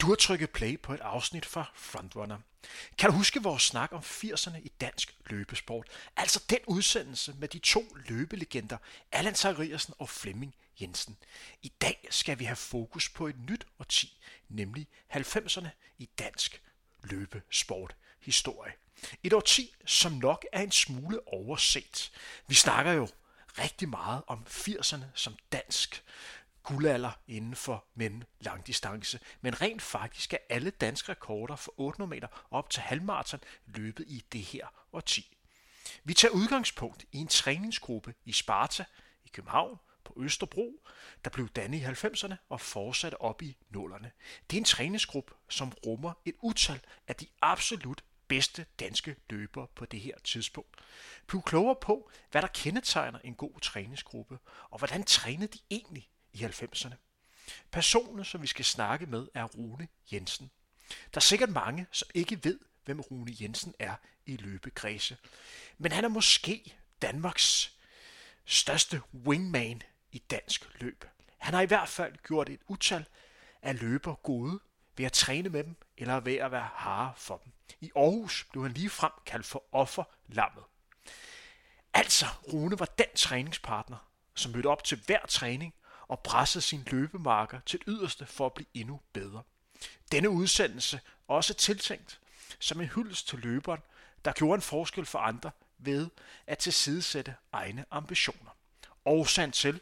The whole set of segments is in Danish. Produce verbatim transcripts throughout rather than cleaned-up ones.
Du har trykket play på et afsnit fra Frontrunner. Kan du huske vores snak om firserne i dansk løbesport? Altså den udsendelse med de to løbelegender, Allan Zachariasen og Flemming Jensen. I dag skal vi have fokus på et nyt årti, nemlig halvfemserne i dansk løbesport historie. Et årti, som nok er en smule overset. Vi snakker jo rigtig meget om firserne som dansk guldalder inden for mænd langdistance, men rent faktisk er alle danske rekorder fra otte hundrede meter op til halvmaraton løbet i det her årti. Vi tager udgangspunkt i en træningsgruppe i Sparta i København på Østerbro, der blev dannet i halvfemserne og fortsatte op i nullerne. Det er en træningsgruppe, som rummer et utal af de absolut bedste danske løbere på det her tidspunkt. Bliv klogere på, hvad der kendetegner en god træningsgruppe, og hvordan trænede de egentlig i halvfemserne. Personen, som vi skal snakke med, er Rune Jensen. Der er sikkert mange, som ikke ved, hvem Rune Jensen er i løbekredse, men han er måske Danmarks største wingman i dansk løb. Han har i hvert fald gjort et utal af løber gode ved at træne med dem, eller ved at være harde for dem. I Aarhus blev han ligefrem kaldt for offerlammet. Altså, Rune var den træningspartner, som mødte op til hver træning og pressede sine løbemarker til det yderste for at blive endnu bedre. Denne udsendelse er også tiltænkt som en hyldest til løberen, der gjorde en forskel for andre ved at tilsidesætte egne ambitioner. Årsagen til,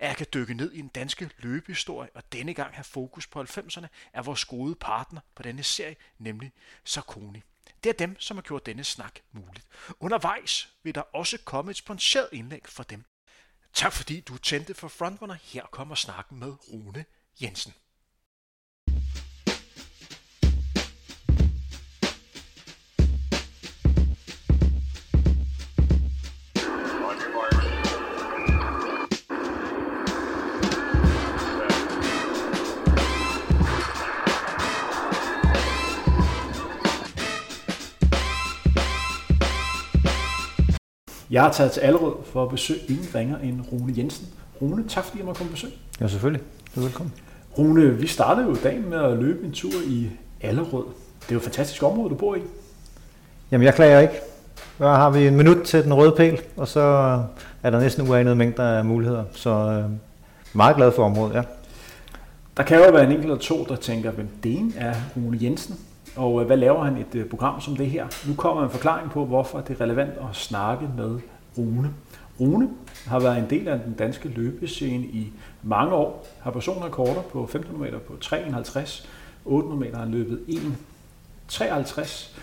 at jeg kan dykke ned i den danske løbehistorie og denne gang have fokus på halvfemserne, er vores gode partner på denne serie, nemlig Sarkoni. Det er dem, som har gjort denne snak muligt. Undervejs vil der også komme et sponsoreret indlæg fra dem. Tak fordi du tændte for Frontrunner. Her kommer snakken med Rune Jensen. Jeg har taget til Allerød for at besøge ingen ringer end Rune Jensen. Rune, tak fordi jeg måtte komme på besøg. Ja, selvfølgelig. Du er velkommen. Rune, vi startede jo dagen med at løbe en tur i Allerød. Det er jo et fantastisk område, du bor i. Jamen, jeg klager ikke. Her har vi en minut til den røde pæl, og så er der næsten uanede mængder af muligheder. Så øh, meget glad for området, ja. Der kan jo være en enkelt eller to, der tænker, hvem den er Rune Jensen. Og hvad laver han et program som det her? Nu kommer en forklaring på, hvorfor det er relevant at snakke med Rune. Rune har været en del af den danske løbescene i mange år. Har personrekorder på femten kilometer på tre komma enoghalvtreds. otte hundrede meter har han løbet en komma treoghalvtreds.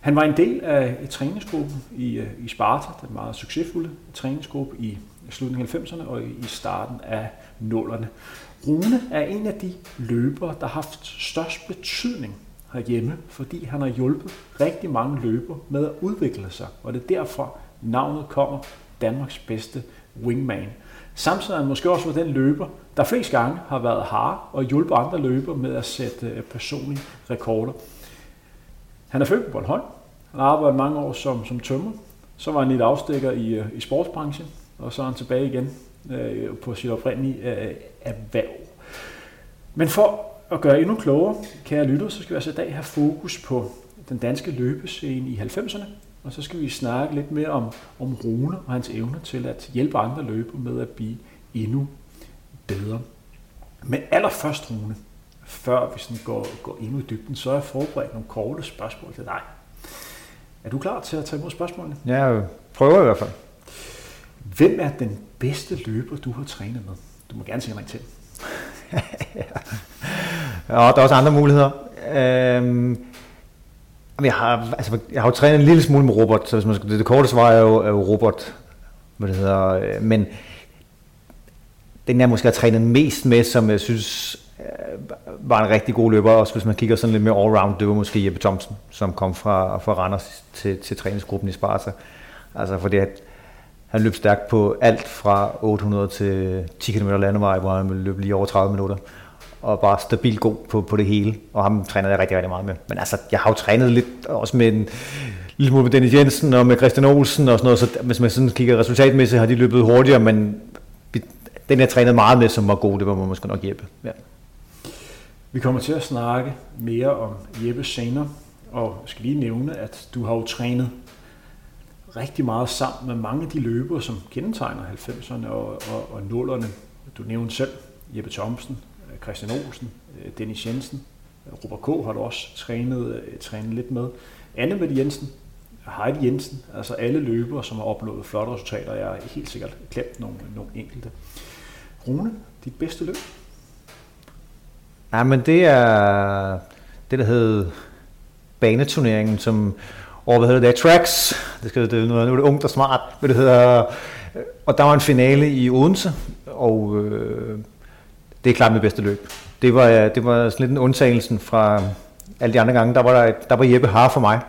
Han var en del af et træningsgruppe i, i Sparta, den meget succesfulde træningsgruppe i slutningen af halvfemserne og i starten af nullerne. Rune er en af de løbere, der har haft størst betydning herhjemme, fordi han har hjulpet rigtig mange løbere med at udvikle sig, og det er derfor navnet kommer Danmarks bedste wingman. Samtidig er han måske også den løber, der flest gange har været hard og hjulpet andre løbere med at sætte personlige rekorder. Han er født på Bornholm, han har arbejdet mange år som, som tømrer, så var han lidt afstikker i, i sportsbranchen, og så er han tilbage igen øh, på sit oprindelige øh, erhverv. Men for og gøre endnu klogere, kære lytter, så skal vi altså i dag have fokus på den danske løbescene i halvfemserne, og så skal vi snakke lidt mere om, om Rune og hans evne til at hjælpe andre løbere med at blive endnu bedre. Men allerførst, Rune, før vi sådan går, går endnu i dybden, så er jeg forberedt nogle korte spørgsmål til dig. Er du klar til at tage imod spørgsmålene? Ja, jeg prøver i hvert fald. Hvem er den bedste løber, du har trænet med? Du må gerne sige mig til. Og der er også andre muligheder. Øhm, jeg, har, altså, jeg har jo trænet en lille smule med Robert, så hvis man skal, det korte svar er jo, er jo Robert, hvad det hedder. Men den jeg måske har trænet mest med, som jeg synes var en rigtig god løber, også hvis man kigger sådan lidt mere allround, det var måske Jeppe Thomsen, som kom fra, fra Randers til, til træningsgruppen i Sparta. Altså fordi at han løb stærkt på alt fra otte hundrede til ti kilometer landevej, hvor han løb lige over tredive minutter. Og bare stabilt god på, på det hele, og ham trænede jeg rigtig, rigtig meget med. Men altså, jeg har jo trænet lidt også med en lille smule med Dennis Jensen og med Christian Olsen og sådan noget, så hvis man sådan kigger resultatmæssigt, har de løbet hurtigere, men den jeg trænede meget med, som var god, det var måske nok Jeppe. Ja. Vi kommer til at snakke mere om Jeppe senere, og skal lige nævne, at du har jo trænet rigtig meget sammen med mange af de løbere, som kendetegner halvfemserne og, og, og nullerne. Du nævnte selv Jeppe Thomsen, Christian Olsen, Dennis Jensen, Robert K. har du også trænet, trænet lidt med. Anne Jensen, Heidi Jensen, altså alle løbere, som har opnået flotte resultater. Jeg er helt sikkert glemt nogle, nogle enkelte. Rune, dit bedste løb? Nej, men det er det, der hed baneturneringen, som over, hvad hedder det, Tracks. Det skal, det, nu er det ungt og smart, hvad det hedder. Og der var en finale i Odense, og øh, det er klart mit bedste løb. Det var, det var sådan lidt en undtagelsen fra alle de andre gange. Der var, der, der var Jeppe Har for mig.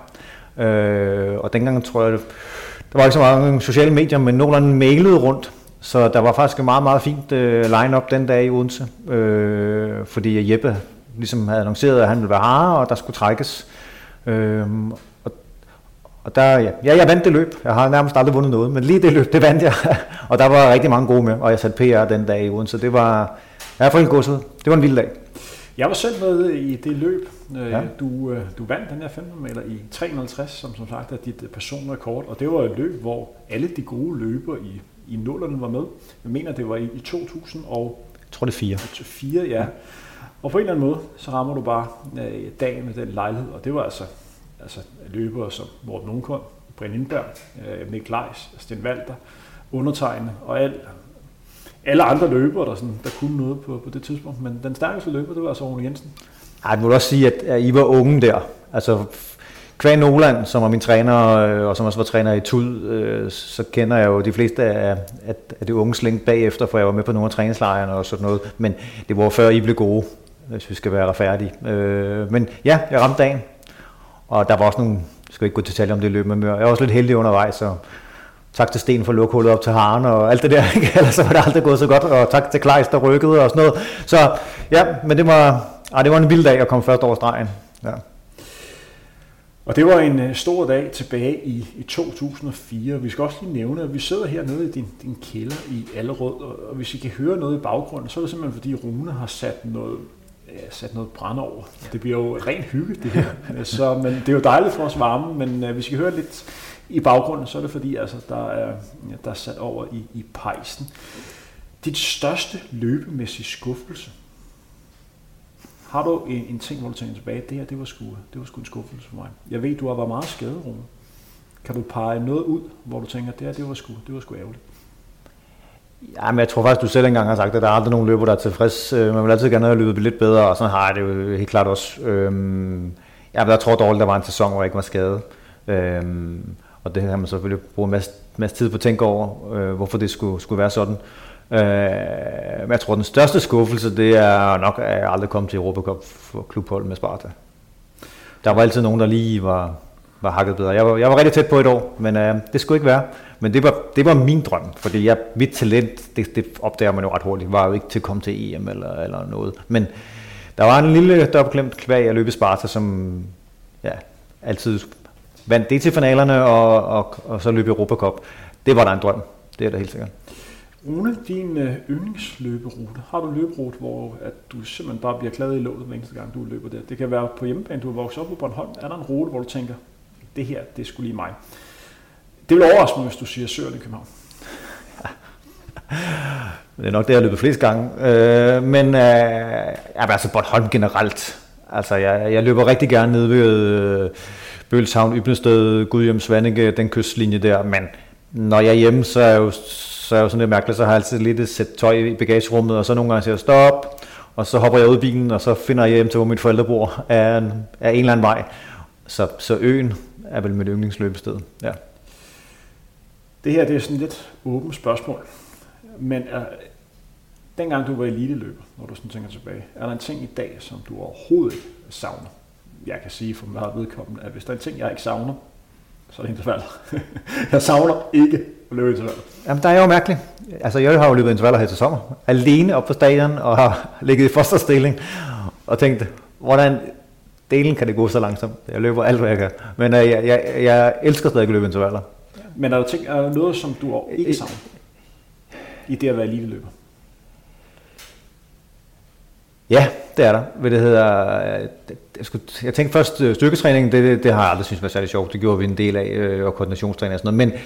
Øh, og dengang tror jeg, der var ikke så mange sociale medier, men Nolan mailede rundt. Så der var faktisk en meget, meget fint øh, line-up den dag i Odense. Øh, fordi Jeppe ligesom havde annonceret, at han ville være har, og der skulle trækkes. Øh, og, og der, ja, jeg vandt det løb. Jeg har nærmest aldrig vundet noget, men lige det løb, det vandt jeg. og der var rigtig mange gode med, og jeg satte P R den dag i Odense. Det var... Ja, for en godshed. Det var en vild dag. Jeg var selv med i det løb. Ja. Du, du vandt den her fem hundrede meter i tre hundrede og halvtreds, som som sagt er dit personrekord. Og det var et løb, hvor alle de gode løbere i, i nullerne var med. Jeg mener, det var i, i to tusind og... Jeg tror, det er fire. fire, ja. Og på en eller anden måde, så rammer du bare øh, dagen med den lejlighed. Og det var altså, altså løbere som Morten Ungkorn, Brian Indberg, øh, Mikkel Leis, Sten Valther, undertegnede og alt... Alle andre løbere, der, sådan, der kunne noget på, på det tidspunkt, men den stærkeste løber, det var altså Rune Jensen. Ej, det må også sige, at, at I var unge der. Altså, Kvæg Nolan, som er min træner, og som også var træner i Tud, øh, så kender jeg jo de fleste af, af, af det unge slæng bagefter, for jeg var med på nogle af træningslejrene og sådan noget, men det var før I blev gode, hvis vi skal være retfærdige. Øh, men ja, jeg ramte dagen, og der var også nogle, jeg skal ikke gå til detaljer om det løb med mere, jeg var også lidt heldig undervejs, så... Tak til Sten for at lukke hullet op til haren og alt det der, ikke? Ellers var det aldrig gået så godt, og tak til Kleis, der rykkede og sådan noget. Så ja, men det var, ah, det var en vild dag at komme først over stregen. Ja. Og det var en stor dag tilbage i, i to tusind og fire. Vi skal også lige nævne, at vi sidder hernede i din, din kælder i Allerød, og hvis I kan høre noget i baggrunden, så er det simpelthen fordi Rune har sat noget... sat noget brand over. Det bliver jo ren hygge, det her. Så, men det er jo dejligt for os varme, men øh, hvis I kan høre lidt i baggrunden, så er det fordi, altså, der, er, der er sat over i, i pejsen. Dit største løbemæssige skuffelse. Har du en, en ting, hvor du tænker tilbage, det her, det var sgu, det var sgu en skuffelse for mig. Jeg ved, du har været meget skaderumme. Kan du pege noget ud, hvor du tænker, det her, det var sgu, det var sgu ærgerligt? Ja, men jeg tror faktisk, du selv engang har sagt, at der er aldrig nogen løber, der er tilfreds. Man vil altid gerne have løbet lidt bedre, og sådan har jeg det jo helt klart også. Øhm, ja, jeg tror dårligt, der var en sæson, hvor jeg ikke var skadet. Øhm, og det har man selvfølgelig brugt en masse, masse tid på at tænke over, øh, hvorfor det skulle, skulle være sådan. Øh, men jeg tror, den største skuffelse, det er nok, at jeg aldrig kom til Europa Cup for klubholdet med Sparta. Der var altid nogen, der lige var... var hakket bedre. Jeg var, jeg var rigtig tæt på et år, men øh, det skulle ikke være. Men det var, det var min drøm, fordi jeg, mit talent, det, det opdager man jo ret hurtigt, var jo ikke til at komme til E M eller, eller noget. Men der var en lille dobbeltklemt kvæg at løbe i Sparta, som ja, altid vandt det til finalerne og, og, og så løb i Europa Cup. Det var da en drøm, det er da helt sikkert. Rune, din yndlingsløberute, har du en løberute, hvor at du simpelthen bare bliver klaget i låget hver eneste gang, du løber der? Det kan være på hjemmebane, du har vokset op på Bornholm. Er der en rute, hvor du tænker, det her, det skulle lige mig. Det vil overraske mig, hvis du siger Søerne i København. Det er nok det, jeg har løbet flest gange. Øh, men øh, jeg er altså Bornholm generelt. Altså, jeg, jeg løber rigtig gerne ned ved øh, Bølshavn, Yblensted, Gudhjem, Svanninge, den kystlinje der. Men når jeg er hjemme, så er jo, så er jeg jo sådan lidt mærkeligt. Så har jeg altid lidt et sæt tøj i bagagerummet, og så nogle gange siger jeg stop. Og så hopper jeg ud i bilen, og så finder jeg hjem til, hvor mine forældre bor af en, af en eller anden vej. Så, så øen er vel mit yndlingsløbested, ja. Det her, det er sådan lidt åbent spørgsmål, men er, dengang du var eliteløber, når du sådan tænker tilbage, er der en ting i dag, som du overhovedet ikke savner? Jeg kan sige for meget vedkommende, at hvis der er en ting, jeg ikke savner, så er det intervaller. Jeg savner ikke at løbe intervaller. Jamen, der er jo mærkeligt. Altså, jeg har jo løbet intervaller her til sommer, alene op på stadion og har ligget i fosterstilling og tænkt, hvordan... Delen kan det gå så langsomt. Jeg løber alt, hvad jeg kan. Men øh, jeg, jeg, jeg elsker stadig at løbe intervaller. Men er der, ting, er der noget, som du ikke savner i det at være eliteløber? Ja, det er der. Hvad det hedder, jeg, skulle, jeg tænkte først styrketræningen, det, det, det har jeg aldrig syntes var særlig sjovt. Det gjorde vi en del af, og koordinationstræning og sådan noget. Men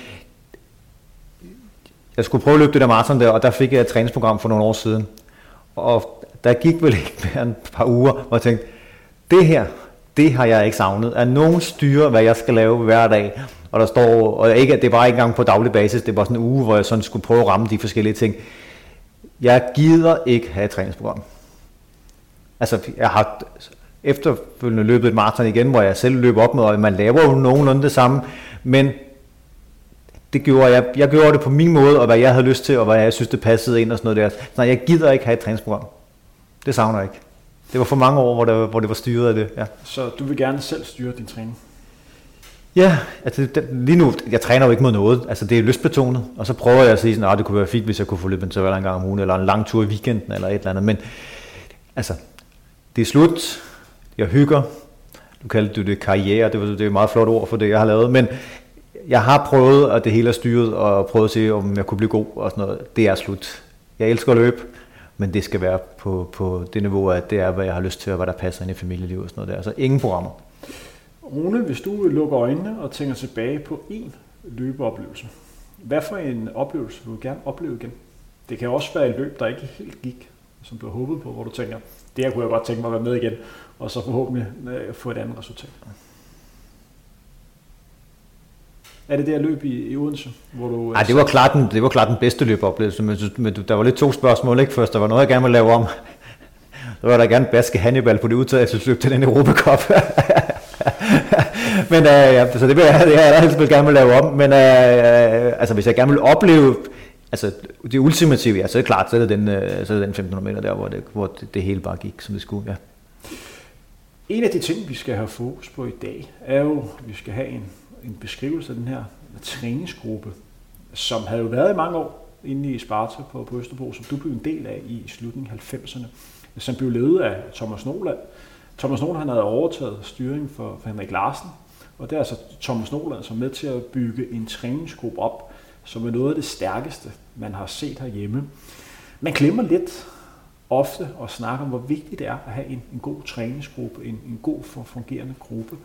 jeg skulle prøve at løbe det der maraton der, og der fik jeg et træningsprogram for nogle år siden. Og der gik vel ikke mere end et par uger, hvor jeg tænkte, det her, det har jeg ikke savnet. At nogen styrer, hvad jeg skal lave hver dag. Og der står, og ikke, det er bare ikke engang på daglig basis, det var sådan en uge, hvor jeg sådan skulle prøve at ramme de forskellige ting. Jeg gider ikke have et træningsprogram. Altså, jeg har efterfølgende løbet et maraton igen, hvor jeg selv løber op med, og man laver jo nogenlunde det samme, men det gjorde jeg, jeg gjorde det på min måde, og hvad jeg havde lyst til, og hvad jeg synes, det passede ind og sådan noget der. Så jeg gider ikke have et træningsprogram. Det savner jeg ikke. Det var for mange år, hvor det, hvor det var styret af det. Ja. Så du vil gerne selv styre din træning? Ja, altså lige nu, jeg træner jo ikke mod noget, altså det er lystbetonet, og så prøver jeg at sige sådan, at det kunne være fint, hvis jeg kunne få løbet en interval en gang om ugen, eller en lang tur i weekenden, eller et eller andet, men altså, det er slut, jeg hygger, nu kalder du det karriere, det, det er et meget flot ord for det, jeg har lavet, men jeg har prøvet, at det hele er styret, og prøvet at se, om jeg kunne blive god, og sådan noget, det er slut. Jeg elsker at løbe, men det skal være på, på det niveau, at det er, hvad jeg har lyst til, og hvad der passer ind i familielivet, og sådan noget der, så altså, ingen programmer. Rune, hvis du lukker øjnene og tænker tilbage på én løbeoplevelse, hvad for en oplevelse vil du gerne opleve igen? Det kan også være et løb, der ikke helt gik, som du har håbet på, hvor du tænker, det her kunne jeg godt tænke mig at være med igen, og så forhåbentlig få et andet resultat. Er det der løb i, i Odense? Hvor du, Ej, det var klart den, det var klart den bedste løbeoplevelse, men, men der var lidt to spørgsmål, ikke? Først, der var noget, jeg gerne ville lave om. Så var der gerne baske Hannibal på det udtaget, jeg synes, løb til den Europacup. Men øh, ja, så det vil jeg, jeg allerede gerne vil lave om, men øh, altså, hvis jeg gerne vil opleve altså, det ultimative, ja, så er det klart, så er det den, øh, så er det den femten hundrede meter der, hvor, det, hvor det, det hele bare gik, som det skulle. Ja. En af de ting, vi skal have fokus på i dag, er jo, at vi skal have en, en beskrivelse af den her træningsgruppe, som havde jo været i mange år inde i Sparta på, på Østerbro, som du blev en del af i slutningen af halvfemserne, som blev ledet af Thomas Nolan. Thomas Nolan han havde overtaget styringen for, for Henrik Larsen, og det er altså Thomas Nolan, som er med til at bygge en træningsgruppe op, som er noget af det stærkeste, man har set herhjemme. Man glemmer lidt ofte at snakke om, hvor vigtigt det er at have en, en god træningsgruppe, en, en god fungerende gruppe.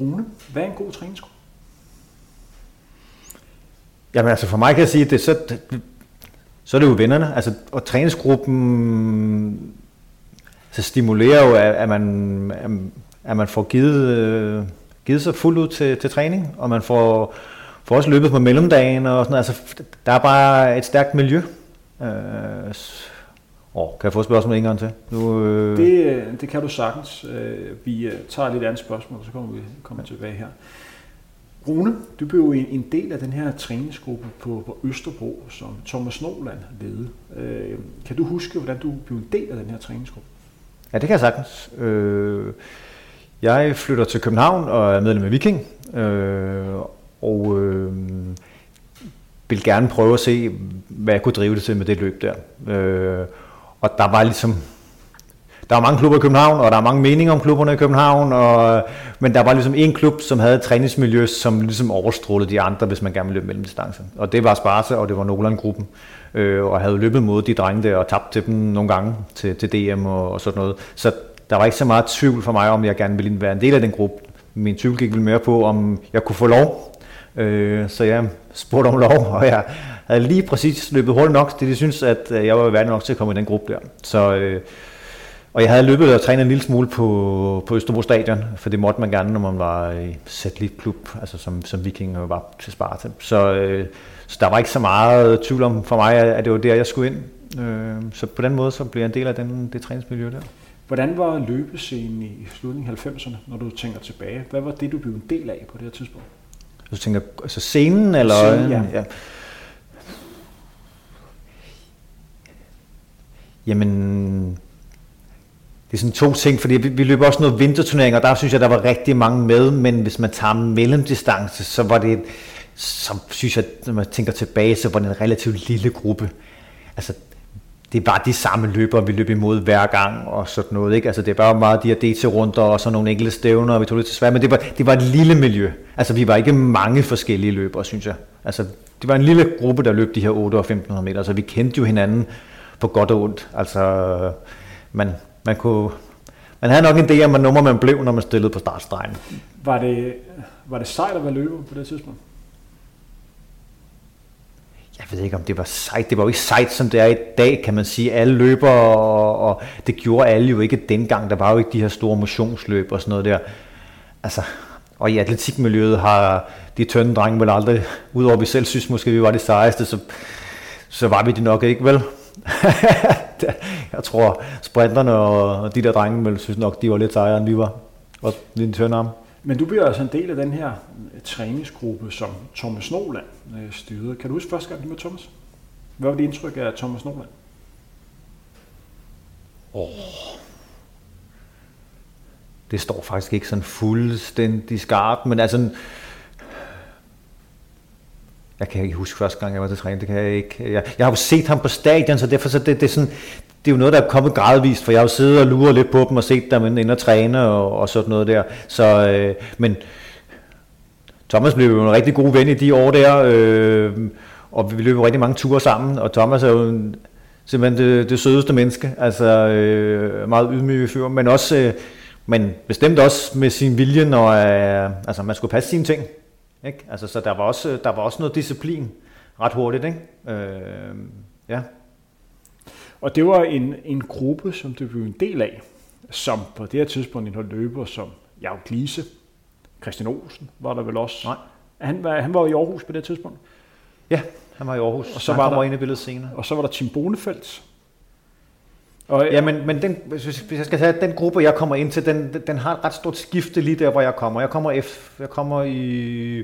Rune, hvad er en god træningsgruppe? Jamen altså for mig kan jeg sige, at det er så, så er det jo vennerne, altså, og træningsgruppen... Så stimulerer jo, at man, at man får givet, givet sig fuldt ud til, til træning, og man får, får også løbet på mellemdagen og sådan noget. Altså, der er bare et stærkt miljø. Øh, åh, kan jeg få et spørgsmål en gang til? Nu, øh... det, det kan du sagtens. Vi tager lidt andet spørgsmål, og så kommer vi kommer tilbage her. Rune, du blev jo en del af den her træningsgruppe på, på Østerbro, som Thomas Nolan ledede. Øh, kan du huske, hvordan du blev en del af den her træningsgruppe? Ja, det kan jeg sagtens. Øh, jeg flytter til København og er medlem af Viking, øh, og øh, vil gerne prøve at se, hvad jeg kunne drive det til med det løb der. Øh, og der var ligesom, der var mange klubber i København, og der er mange meninger om klubberne i København, og, men der var ligesom en klub, som havde et træningsmiljø, som ligesom overstrålede de andre, hvis man gerne ville løbe mellemdistancer. Og det var Sparta, og det var Nolan-gruppen. Øh, og havde løbet mod de drenge der og tabt til dem nogle gange til, til D M og, og sådan noget. Så der var ikke så meget tvivl for mig, om jeg gerne ville være en del af den gruppe. Min tvivl gik lidt mere på, om jeg kunne få lov. Øh, så jeg spurgte om lov, og jeg havde lige præcis løbet hurtigt nok, det de synes, at jeg var værdig nok til at komme i den gruppe der. Så... Øh, Og jeg havde løbet og trænet en lille smule på, på Østerbro Stadion, for det måtte man gerne, når man var i satellitklub, altså som, som Viking og var til Sparta. Så, øh, så der var ikke så meget tvivl om for mig, at det var der, jeg skulle ind. Øh, så på den måde så blev jeg en del af den, det træningsmiljø der. Hvordan var løbescenen i slutningen af halvfemserne, når du tænker tilbage? Hvad var det, du blev en del af på det her tidspunkt? Du tænker, altså scenen? Eller, scenen, ja. ja. Jamen... Det er sådan to ting, fordi vi løb også noget vinterturnering, og der synes jeg, der var rigtig mange med, men hvis man tager mellemdistance, så var det, så synes jeg, når man tænker tilbage, så var det en relativt lille gruppe. Altså, det var de samme løbere, vi løb imod hver gang og sådan noget, ikke? Altså, det var meget de her D T-runder og sådan nogle enkelte stævner, og vi tog det til Sverige, men det var, det var et lille miljø. Altså, vi var ikke mange forskellige løbere, synes jeg. Altså, det var en lille gruppe, der løb de her otte og femten hundrede meter, så vi kendte jo hinanden på godt og ondt, altså... man, man kunne... Man havde nok en idé om, at nummer man blev, når man stillede på startstregen. Var det, var det sejt at være løber på det tidspunkt? Jeg ved ikke, om det var sejt. Det var jo ikke sejt, som det er i dag, kan man sige. Alle løber, og, og det gjorde alle jo ikke dengang. Der var jo ikke de her store motionsløb og sådan noget der. Altså, og i atletikmiljøet har de tynde drenge vel aldrig, udover vi selv synes måske, vi var det sejeste, så, så var vi det nok ikke, vel? Jeg tror, sprinterne og de der drenge vel synes nok, de var lidt sejere, end vi var. Og de tynde arme. Men du bliver altså en del af den her træningsgruppe, som Thomas Nolan styrede. Kan du huske første gang, du mødte Thomas? Hvad var dit indtryk af Thomas Nolan? Åh... Oh. Det står faktisk ikke sådan fuldstændig skarpt, men altså... Jeg kan ikke huske første gang, jeg var til træning, det kan jeg ikke. Jeg, jeg har jo set ham på stadion, så derfor så det, det er sådan... Det er jo noget, der er kommet gradvist, for jeg har jo siddet og luret lidt på dem og set dem ind og træne og, og sådan noget der. Så, øh, men Thomas blev jo en rigtig god ven i de år der, øh, og vi løb jo rigtig mange ture sammen, og Thomas er jo en, simpelthen det, det sødeste menneske, altså øh, meget ydmyg fyr, men også, øh, men bestemt også med sin vilje, når øh, altså, man skulle passe sine ting, ikke? Altså, så der var, også, der var også noget disciplin ret hurtigt, ikke? Øh, ja. Og det var en, en gruppe, som du blev en del af, som på det her tidspunkt indeholdt løber som Jacob Lise, Christian Olsen var der vel også. Nej. Han var, han var i Aarhus på det tidspunkt? Ja, han var i Aarhus, og så var han var inde i billedet senere. Og så var der Tim Bonefeldt. Og, ja, men, men den, hvis jeg skal sige, den gruppe, jeg kommer ind til, den, den har et ret stort skifte lige der, hvor jeg kommer. Jeg kommer, F, jeg kommer i...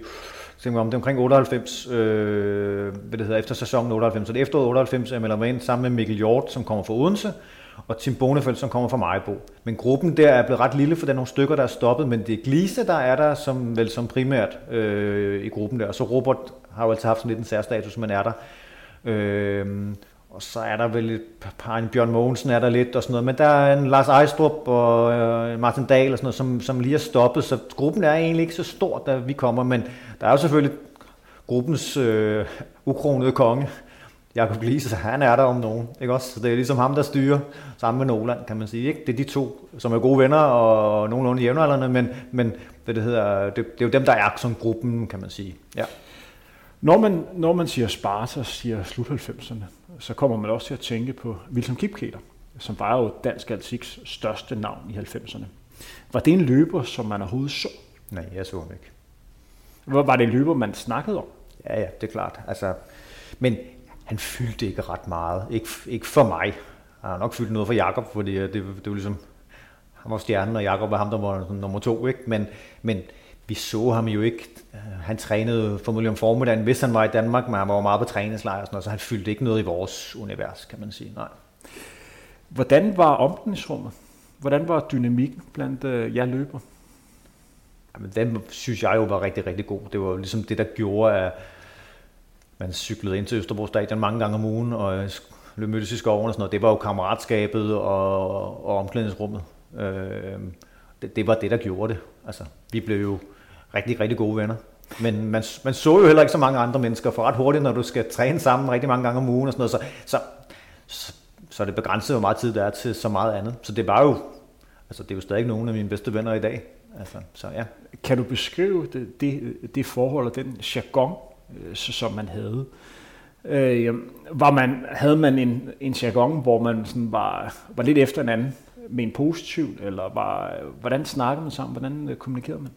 Det er omkring otteoghalvfems, øh, hvad det hedder, efter sæsonen otteoghalvfems. Så det efter otteoghalvfems er jeg med sammen med Mikkel Hjorth, som kommer fra Odense, og Tim Bonefeldt, som kommer fra Maribo. Men gruppen der er blevet ret lille, for der er nogle stykker, der er stoppet, men det er Glise, der er der som, vel som primært øh, i gruppen der. Og så Robert har jo altid haft sådan lidt en særstatus, men er der. Øh, og så er der vel et par, en Bjørn Mogensen er der lidt og sådan noget, men der er en Lars Ejstrup og øh, Martin Dahl og sådan noget, som, som lige er stoppet, så gruppen er egentlig ikke så stor, da vi kommer, men der er jo selvfølgelig gruppens øh, ukronede konge, Jacob Lise, han er der om nogen, ikke også? Så det er ligesom ham, der styrer sammen med Nolan, kan man sige, ikke? Det er de to, som er gode venner og nogenlunde jævnaldrende, men, men det, det, hedder, det, det er jo dem, der er som gruppen, kan man sige, ja. Når man, når man siger Sparta, siger slut halvfemserne, så kommer man også til at tænke på Wilson Kipketer, som var jo dansk atletiks største navn i halvfemserne. Var det en løber, som man overhovedet så? Nej, jeg så ham ikke. Var det en løber, man snakkede om? Ja, ja, det er klart. Altså, men han fyldte ikke ret meget. Ikke, ikke for mig. Han har nok fyldt noget for Jacob, fordi det, det var ligesom... Han var stjernen, og Jacob var ham, der var nummer to, ikke? Men... men vi så ham jo ikke. Han trænede formodentlig om formiddagen, hvis han var i Danmark, men han var meget på træningslejr og sådan noget, så han fyldte ikke noget i vores univers, kan man sige. Nej. Hvordan var omklædningsrummet? Hvordan var dynamikken blandt øh, jer løber? Jamen, den synes jeg jo var rigtig, rigtig god. Det var ligesom det, der gjorde, at man cyklede ind til Østerbro Stadion mange gange om ugen, og mødtes i skoven og sådan noget. Det var jo kammeratskabet og, og omklædningsrummet. Øh, det, det var det, der gjorde det. Altså, vi blev jo rigtig, rigtig gode venner. Men man, man så jo heller ikke så mange andre mennesker, for ret hurtigt, når du skal træne sammen rigtig mange gange om ugen og sådan noget, så, så, så, så det begrænsede jo meget tid, der er til så meget andet. Så det var jo, altså det er jo stadig nogen af mine bedste venner i dag. Altså, så ja. Kan du beskrive det, det, det forhold og den jargon, som man havde? Øh, var man, havde man en, en jargon, hvor man sådan var, var lidt efter en anden? Men positivt, eller var, hvordan snakkede man sammen, hvordan kommunikerede man?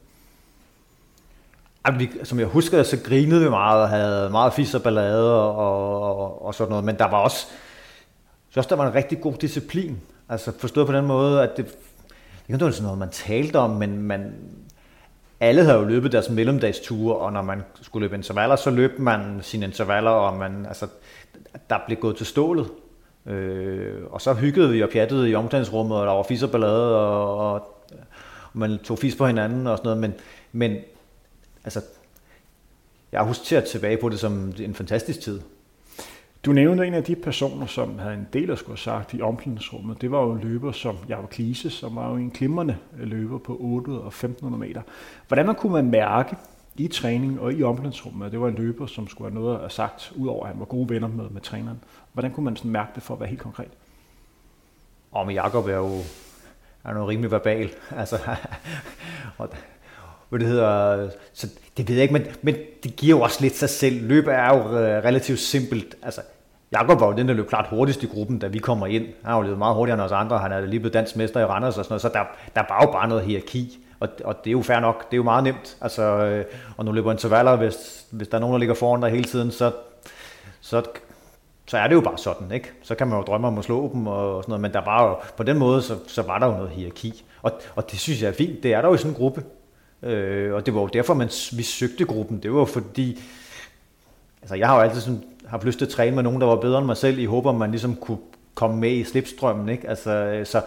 Altså, vi, som jeg husker, så grinede vi meget, og havde meget fis og ballade og, og, og sådan noget, men der var også, også der var en rigtig god disciplin, altså forstået på den måde, at det, det var sådan noget, man talte om, men man, alle havde jo løbet deres mellemdagsture, og når man skulle løbe intervaller, så løb man sine intervaller, og man, altså, der blev gået til stålet. Øh, og så hyggede vi og pjattede i omklædningsrummet, og der var fis og ballade, og, og, og man tog fis på hinanden og sådan noget, men, men altså, jeg husker tilbage på det som en fantastisk tid. Du nævnte en af de personer, som havde en del, der skulle have sagt, i omklædningsrummet. Det var jo en løber som Jacob Klise, som var jo en glimrende løber på otte og femten hundrede meter. Hvordan kunne man mærke i træning og i omklædningsrummet, at det var en løber, som skulle have noget at have sagt, udover at han var gode venner med, med træneren? Hvordan kunne man sådan mærke det for at være helt konkret? Og men Jacob er jo er noget rimelig verbal. Altså, og, hvad det hedder, så det ved jeg ikke, men, men det giver jo også lidt sig selv. Løbet er jo relativt simpelt. Altså, Jacob var jo den, der løb klart hurtigst i gruppen, da vi kommer ind. Han har jo løbet meget hurtigere end os andre. Han er lige blevet dansk mester i Randers og sådan noget, så der, der var jo bare noget hierarki. Og, og det er jo fair nok. Det er jo meget nemt. Altså, og nu løber intervaller, hvis, hvis der er nogen, der ligger foran der hele tiden, så, så, så er det jo bare sådan, ikke? Så kan man jo drømme om at slå dem og sådan noget, men der var jo, på den måde, så, så var der jo noget hierarki. Og, og det synes jeg er fint. Det er der jo i sådan en gruppe. Øh, og det var jo derfor, man, vi søgte gruppen. Det var fordi, altså jeg har jo altid sådan, haft lyst til at træne med nogen, der var bedre end mig selv, i håb om man ligesom kunne komme med i slipstrømmen, ikke? Altså, så,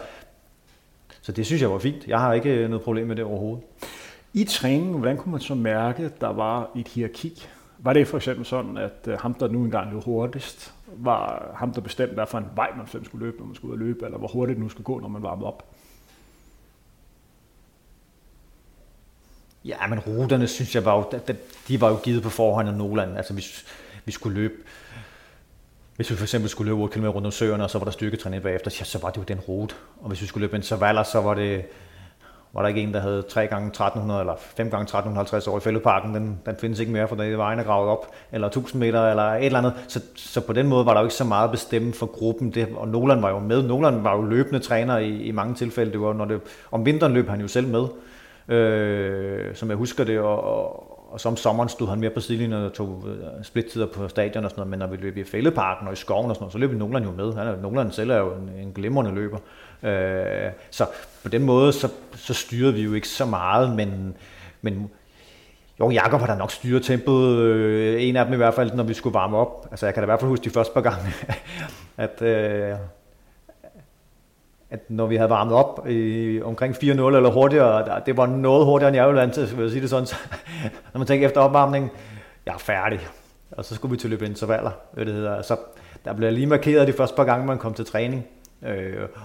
så det synes jeg var fint. Jeg har ikke noget problem med det overhovedet. I træningen, hvordan kunne man så mærke, der var et hierarki? Var det for eksempel sådan, at ham, der nu engang løb hurtigst, var ham, der bestemte, hvad for en vej man selv skulle løbe, når man skulle ud og løbe, eller hvor hurtigt det nu skulle gå, når man varmede op? Ja, men ruterne, synes jeg, var jo, de var jo givet på forhånd af Nolan. Altså, vi, vi skulle løbe. Hvis vi for eksempel skulle løbe otte kilometer rundt om Søerne, og så var der styrketræning bagefter, ja, så var det jo den rute. Og hvis vi skulle løbe en intervaller, så var det var der ikke en, der havde tre gange tretten hundrede eller fem gange tretten halvtreds over i Fælledparken. Den, den findes ikke mere, for den vejen er gravet op. Eller tusind meter eller et eller andet. Så, så på den måde var der jo ikke så meget bestemt for gruppen. Det, og Nolan var jo med. Nolan var jo løbende træner i, i mange tilfælde. Det var, når det, om vinteren løb han jo selv med. Øh, som jeg husker det, og, og, og som sommeren stod han mere på sidelinjen og tog splittider på stadion og sådan noget, men når vi løb i Fælledparken og i skoven og sådan noget, så løb Nolan jo med. Han er, Nolan selv er jo en, en glimrende løber. Øh, så på den måde, så, så styrede vi jo ikke så meget, men, men jo, Jacob har da nok styret tempoet, øh, en af dem i hvert fald, når vi skulle varme op. Altså jeg kan da i hvert fald huske de første par gange, at... Øh, at når vi havde varmet op i omkring fire nul eller hurtigere, det var noget hurtigere end jeg ville antage, vil jeg sige det sådan, så, når man tænker efter opvarmningen, jeg er færdig, og så skulle vi til at løbe intervaller, det hedder, så der blev lige markeret de første par gange, man kom til træning,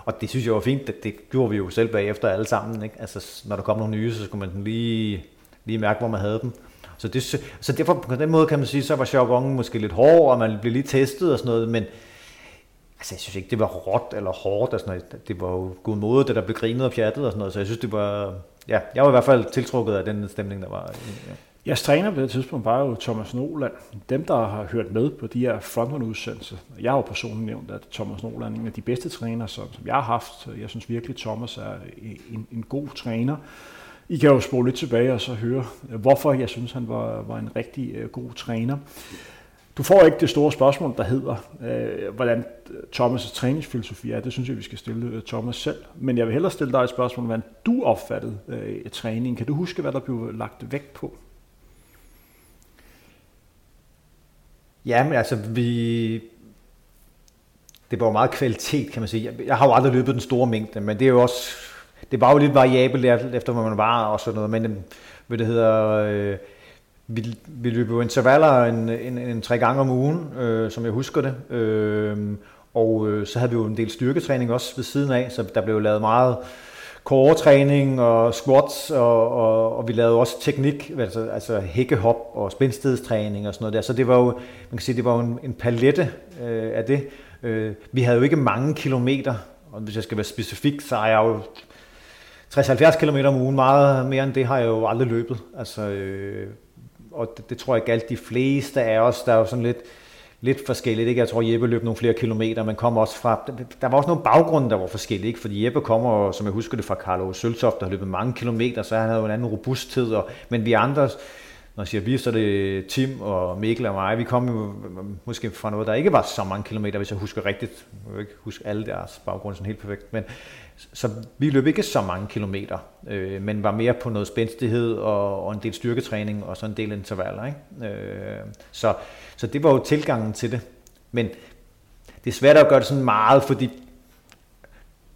og det synes jeg var fint, det, det gjorde vi jo selv bagefter alle sammen, ikke? Altså når der kom nogle nye, så skulle man lige, lige mærke, hvor man havde dem. Så, det, så derfor, på den måde kan man sige, så var jargonen måske lidt hård, og man blev lige testet og sådan noget, men altså, jeg synes ikke, det var råt eller hårdt, og sådan noget. Det var jo god måde, det der blev grinet og pjattet og sådan noget, så jeg synes, det var... Ja, jeg var i hvert fald tiltrukket af den stemning, der var... Ja. Jeres træner på det tidspunkt var jo Thomas Nolan. Dem, der har hørt med på de her Frontrunner-udsendelser, jeg har jo personligt nævnt, at Thomas Nolan er en af de bedste trænere, som, som jeg har haft. Jeg synes virkelig, Thomas er en, en god træner. I kan jo spole lidt tilbage og så høre, hvorfor jeg synes, han var, var en rigtig god træner. Du får ikke det store spørgsmål, der hedder, øh, hvordan Thomas' træningsfilosofi er. Det synes jeg, vi skal stille Thomas selv. Men jeg vil hellere stille dig et spørgsmål, hvordan du opfattede øh, træningen. Kan du huske, hvad der blev lagt vægt på? Jamen, altså, vi... Det var jo meget kvalitet, kan man sige. Jeg har jo aldrig løbet den store mængde, men det er jo også... Det var jo lidt variabelt efter, hvor man var og sådan noget. Men hvad det hedder... Øh, Vi, vi løb jo intervaller en, en, en tre gange om ugen, øh, som jeg husker det, øh, og øh, så havde vi jo en del styrketræning også ved siden af, så der blev jo lavet meget core-træning og squats, og, og, og vi lavede også teknik, altså, altså hækkehop og spændstedstræning og sådan noget der, så det var jo, man kan sige, det var jo en, en palette øh, af det. Øh, vi havde jo ikke mange kilometer, og hvis jeg skal være specifik, så er jeg jo tres til halvfjerds kilometer om ugen, meget mere end det har jeg jo aldrig løbet, altså... Øh, og det, det tror jeg galt de fleste af os, der er jo sådan lidt, lidt forskelligt, ikke? Jeg tror, Jeppe løb nogle flere kilometer, men kom også fra... Der var også nogle baggrunde, der var forskellige, ikke? Fordi Jeppe kommer, som jeg husker det, fra Carlo Søltoft, der har løbet mange kilometer, så han havde jo en anden robusthed, og, men vi andre, når jeg siger vi, så er det Tim og Mikkel og mig, vi kom jo måske fra noget, der ikke var så mange kilometer, hvis jeg husker rigtigt. Jeg kan ikke huske alle deres baggrunde sådan helt perfekt, men... Så vi løb ikke så mange kilometer, øh, men var mere på noget spændstighed og, og en del styrketræning og så en del intervaller, ikke? Øh, så, så det var jo tilgangen til det. Men det er svært at gøre det sådan meget, fordi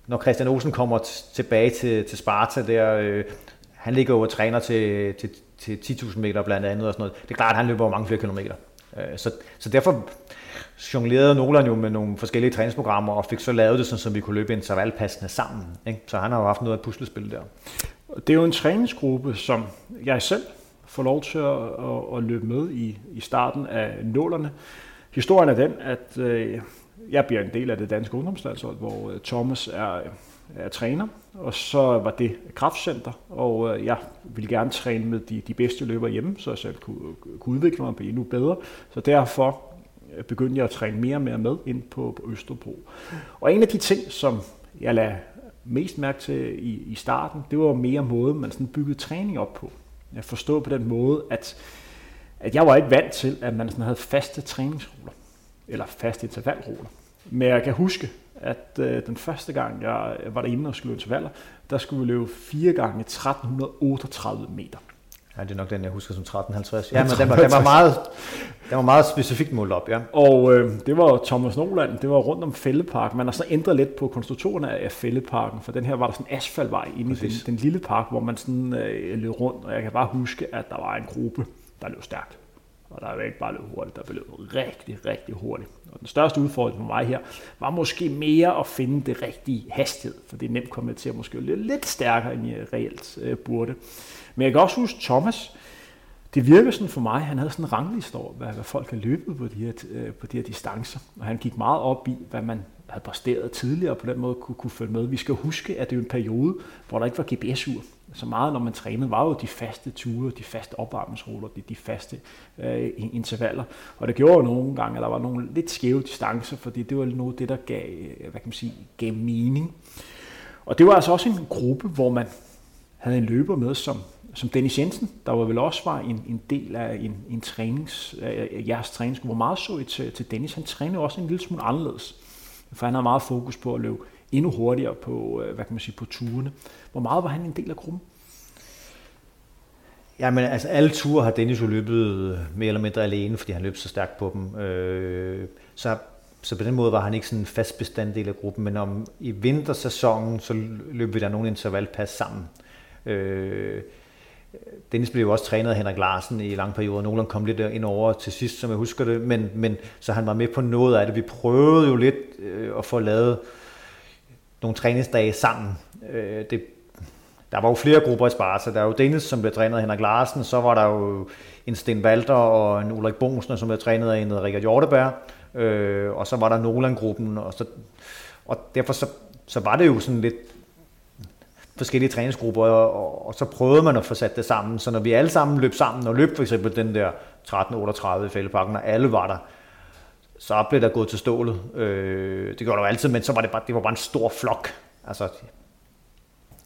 når Christian Olsen kommer t- tilbage til, til Sparta, der, øh, han ligger jo og træner til, til, til ti tusind meter blandt andet og sådan noget. Det er klart, at han løber mange flere kilometer. Øh, så, så derfor... jonglerede Nolan jo med nogle forskellige træningsprogrammer og fik så lavet det, sådan, så vi kunne løbe intervalpassende sammen, ikke? Så han har jo haft noget af et puslespil der. Det er jo en træningsgruppe, som jeg selv får lov til at, at, at løbe med i, i starten af nullerne. Historien er den, at øh, jeg bliver en del af det danske ungdomslandshold, hvor Thomas er, er træner, og så var det kraftcenter, og jeg ville gerne træne med de, de bedste løbere hjemme, så jeg selv kunne, kunne udvikle mig og blive endnu bedre. Så derfor begyndte jeg at træne mere og mere med ind på, på Østerbro. Og en af de ting, som jeg lagde mest mærke til i, i starten, det var mere måden, man sådan byggede træning op på. Jeg forstod på den måde, at, at jeg var ikke vant til, at man sådan havde faste træningsruller, eller faste intervalruller. Men jeg kan huske, at øh, den første gang, jeg var derinde og skulle løbe intervaller, der skulle vi løbe fire gange tretten otteogtredive meter. Ja, det er nok den, jeg husker som tretten halvtreds. Ja, men den var, den var, meget, den var meget specifikt målt op, ja. Og øh, det var Thomas Nolan, det var rundt om Fælledparken. Man har så ændret lidt på konstruktionerne af Fælledparken, for den her var der sådan en asfaltvej inde i den, den lille park, hvor man sådan øh, løb rundt, og jeg kan bare huske, at der var en gruppe, der løb stærkt. Og der blev ikke bare løbet hurtigt, der blev løbet rigtig, rigtig hurtigt. Og den største udfordring for mig her, var måske mere at finde det rigtige hastighed, for det er nemt kommet til at måske løbe lidt stærkere, end jeg reelt øh, burde. Men jeg kan også huske Thomas, det virkede sådan for mig, han havde sådan en rangliste over, hvad, hvad folk har løbet på de, her, på de her distancer. Og han gik meget op i, hvad man havde præsteret tidligere, og på den måde kunne, kunne følge med. Vi skal huske, at det er en periode, hvor der ikke var G P S-ur. Så meget, når man trænede, var jo de faste ture, de faste opvarmningsruller, de, de faste øh, intervaller. Og det gjorde nogle gange, at der var nogle lidt skæve distancer, fordi det var noget af det, der gav, hvad kan man sige, gav mening. Og det var altså også en gruppe, hvor man havde en løber med, som som Dennis Jensen, der var vel også var en, en del af en, en trænings, af jeres træningsgruppe. Hvor meget så I til, til Dennis? Han trænede også en lille smule anderledes, for han havde meget fokus på at løbe endnu hurtigere på, hvad kan man sige, på turene. Hvor meget var han en del af gruppen? Jamen, altså alle ture har Dennis jo løbet mere eller mindre alene, fordi han løb så stærkt på dem. Øh, så, så på den måde var han ikke sådan en fast bestanddel af gruppen, men om i vintersæsonen, så løb vi der nogle intervalpas sammen. Øh, Dennis blev jo også trænet af Henrik Larsen i lange perioder. Nolan kom lidt ind over til sidst, som jeg husker det, men, men så han var med på noget af det. Vi prøvede jo lidt øh, at få lavet nogle træningsdage sammen. Øh, det, der var jo flere grupper i Sparta. Der er jo Dennis, som blev trænet af Henrik Larsen, så var der jo en Sten Valther og en Ulrik Bogensen, som blev trænet af en Richard Hjorteberg, øh, og så var der Nolan-gruppen, og, så, og derfor så, så var det jo sådan lidt forskellige træningsgrupper, og, og, og så prøvede man at få sat det sammen. Så når vi alle sammen løb sammen og løb for eksempel den der tretten otteogtredive i Fælledparken, og alle var der, så blev der gået til stålet. Øh, det gjorde der jo altid, men så var det, bare, det var bare en stor flok. Altså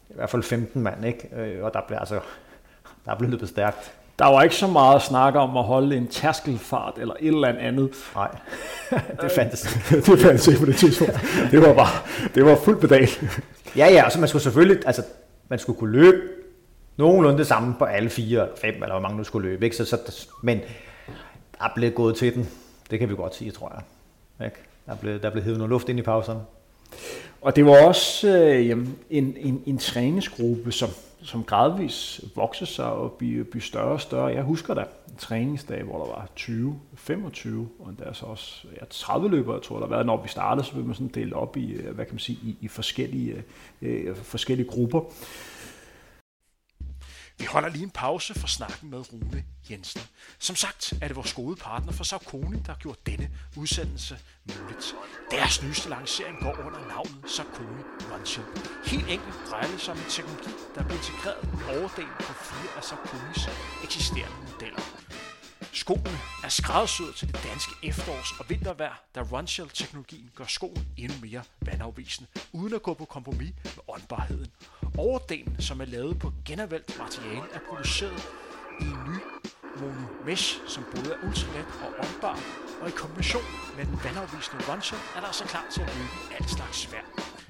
i hvert fald femten mand, ikke? Øh, og der blev, altså, der blev løbet stærkt. Der var ikke så meget at snakke om at holde en tærskelfart eller et eller andet. Nej, det fandtes ikke. det fandtes ikke på det tidspunkt. Det var bare, det var fuldt pedal. Ja, ja, og så man skulle selvfølgelig, altså man skulle kunne løbe nogenlunde det samme på alle fire eller fem, eller hvor mange nu skulle løbe, ikke? Så, så, men der blev gået til den, det kan vi godt sige, tror jeg. Ikke? Der blev, der blev hævet noget luft ind i pauserne. Og det var også øh, jamen, en, en, en træningsgruppe, som, som gradvis voksede sig og blev, blev større og større. Jeg husker da en træningsdag, hvor der var tyve, femogtyve, og der er så også ja, tredive løbere, jeg tror, der var. Når vi startede, så blev man sådan delt op i, hvad kan man sige, i, i forskellige, øh, forskellige grupper. Vi holder lige en pause for snakken med Rune Jensen. Som sagt er det vores gode partner fra Saucony, der har gjort denne udsendelse muligt. Deres nyeste lancering går under navnet Saucony Runchill. Helt enkelt drejer det sig om en teknologi, der bliver integreret overdelen på fire af Sauconys eksisterende modeller. Skoene er skræddersyet til det danske efterårs- og vintervejr, da Runshell-teknologien gør skoen endnu mere vandafvisende, uden at gå på kompromis med åndbarheden. Overdelen, som er lavet på genanvendt materiale, er produceret i en ny monomesh, som både er ultralet og åndbar, og i kombination med den vandafvisende Runshell er der altså klar til at løbe alt slags vejr.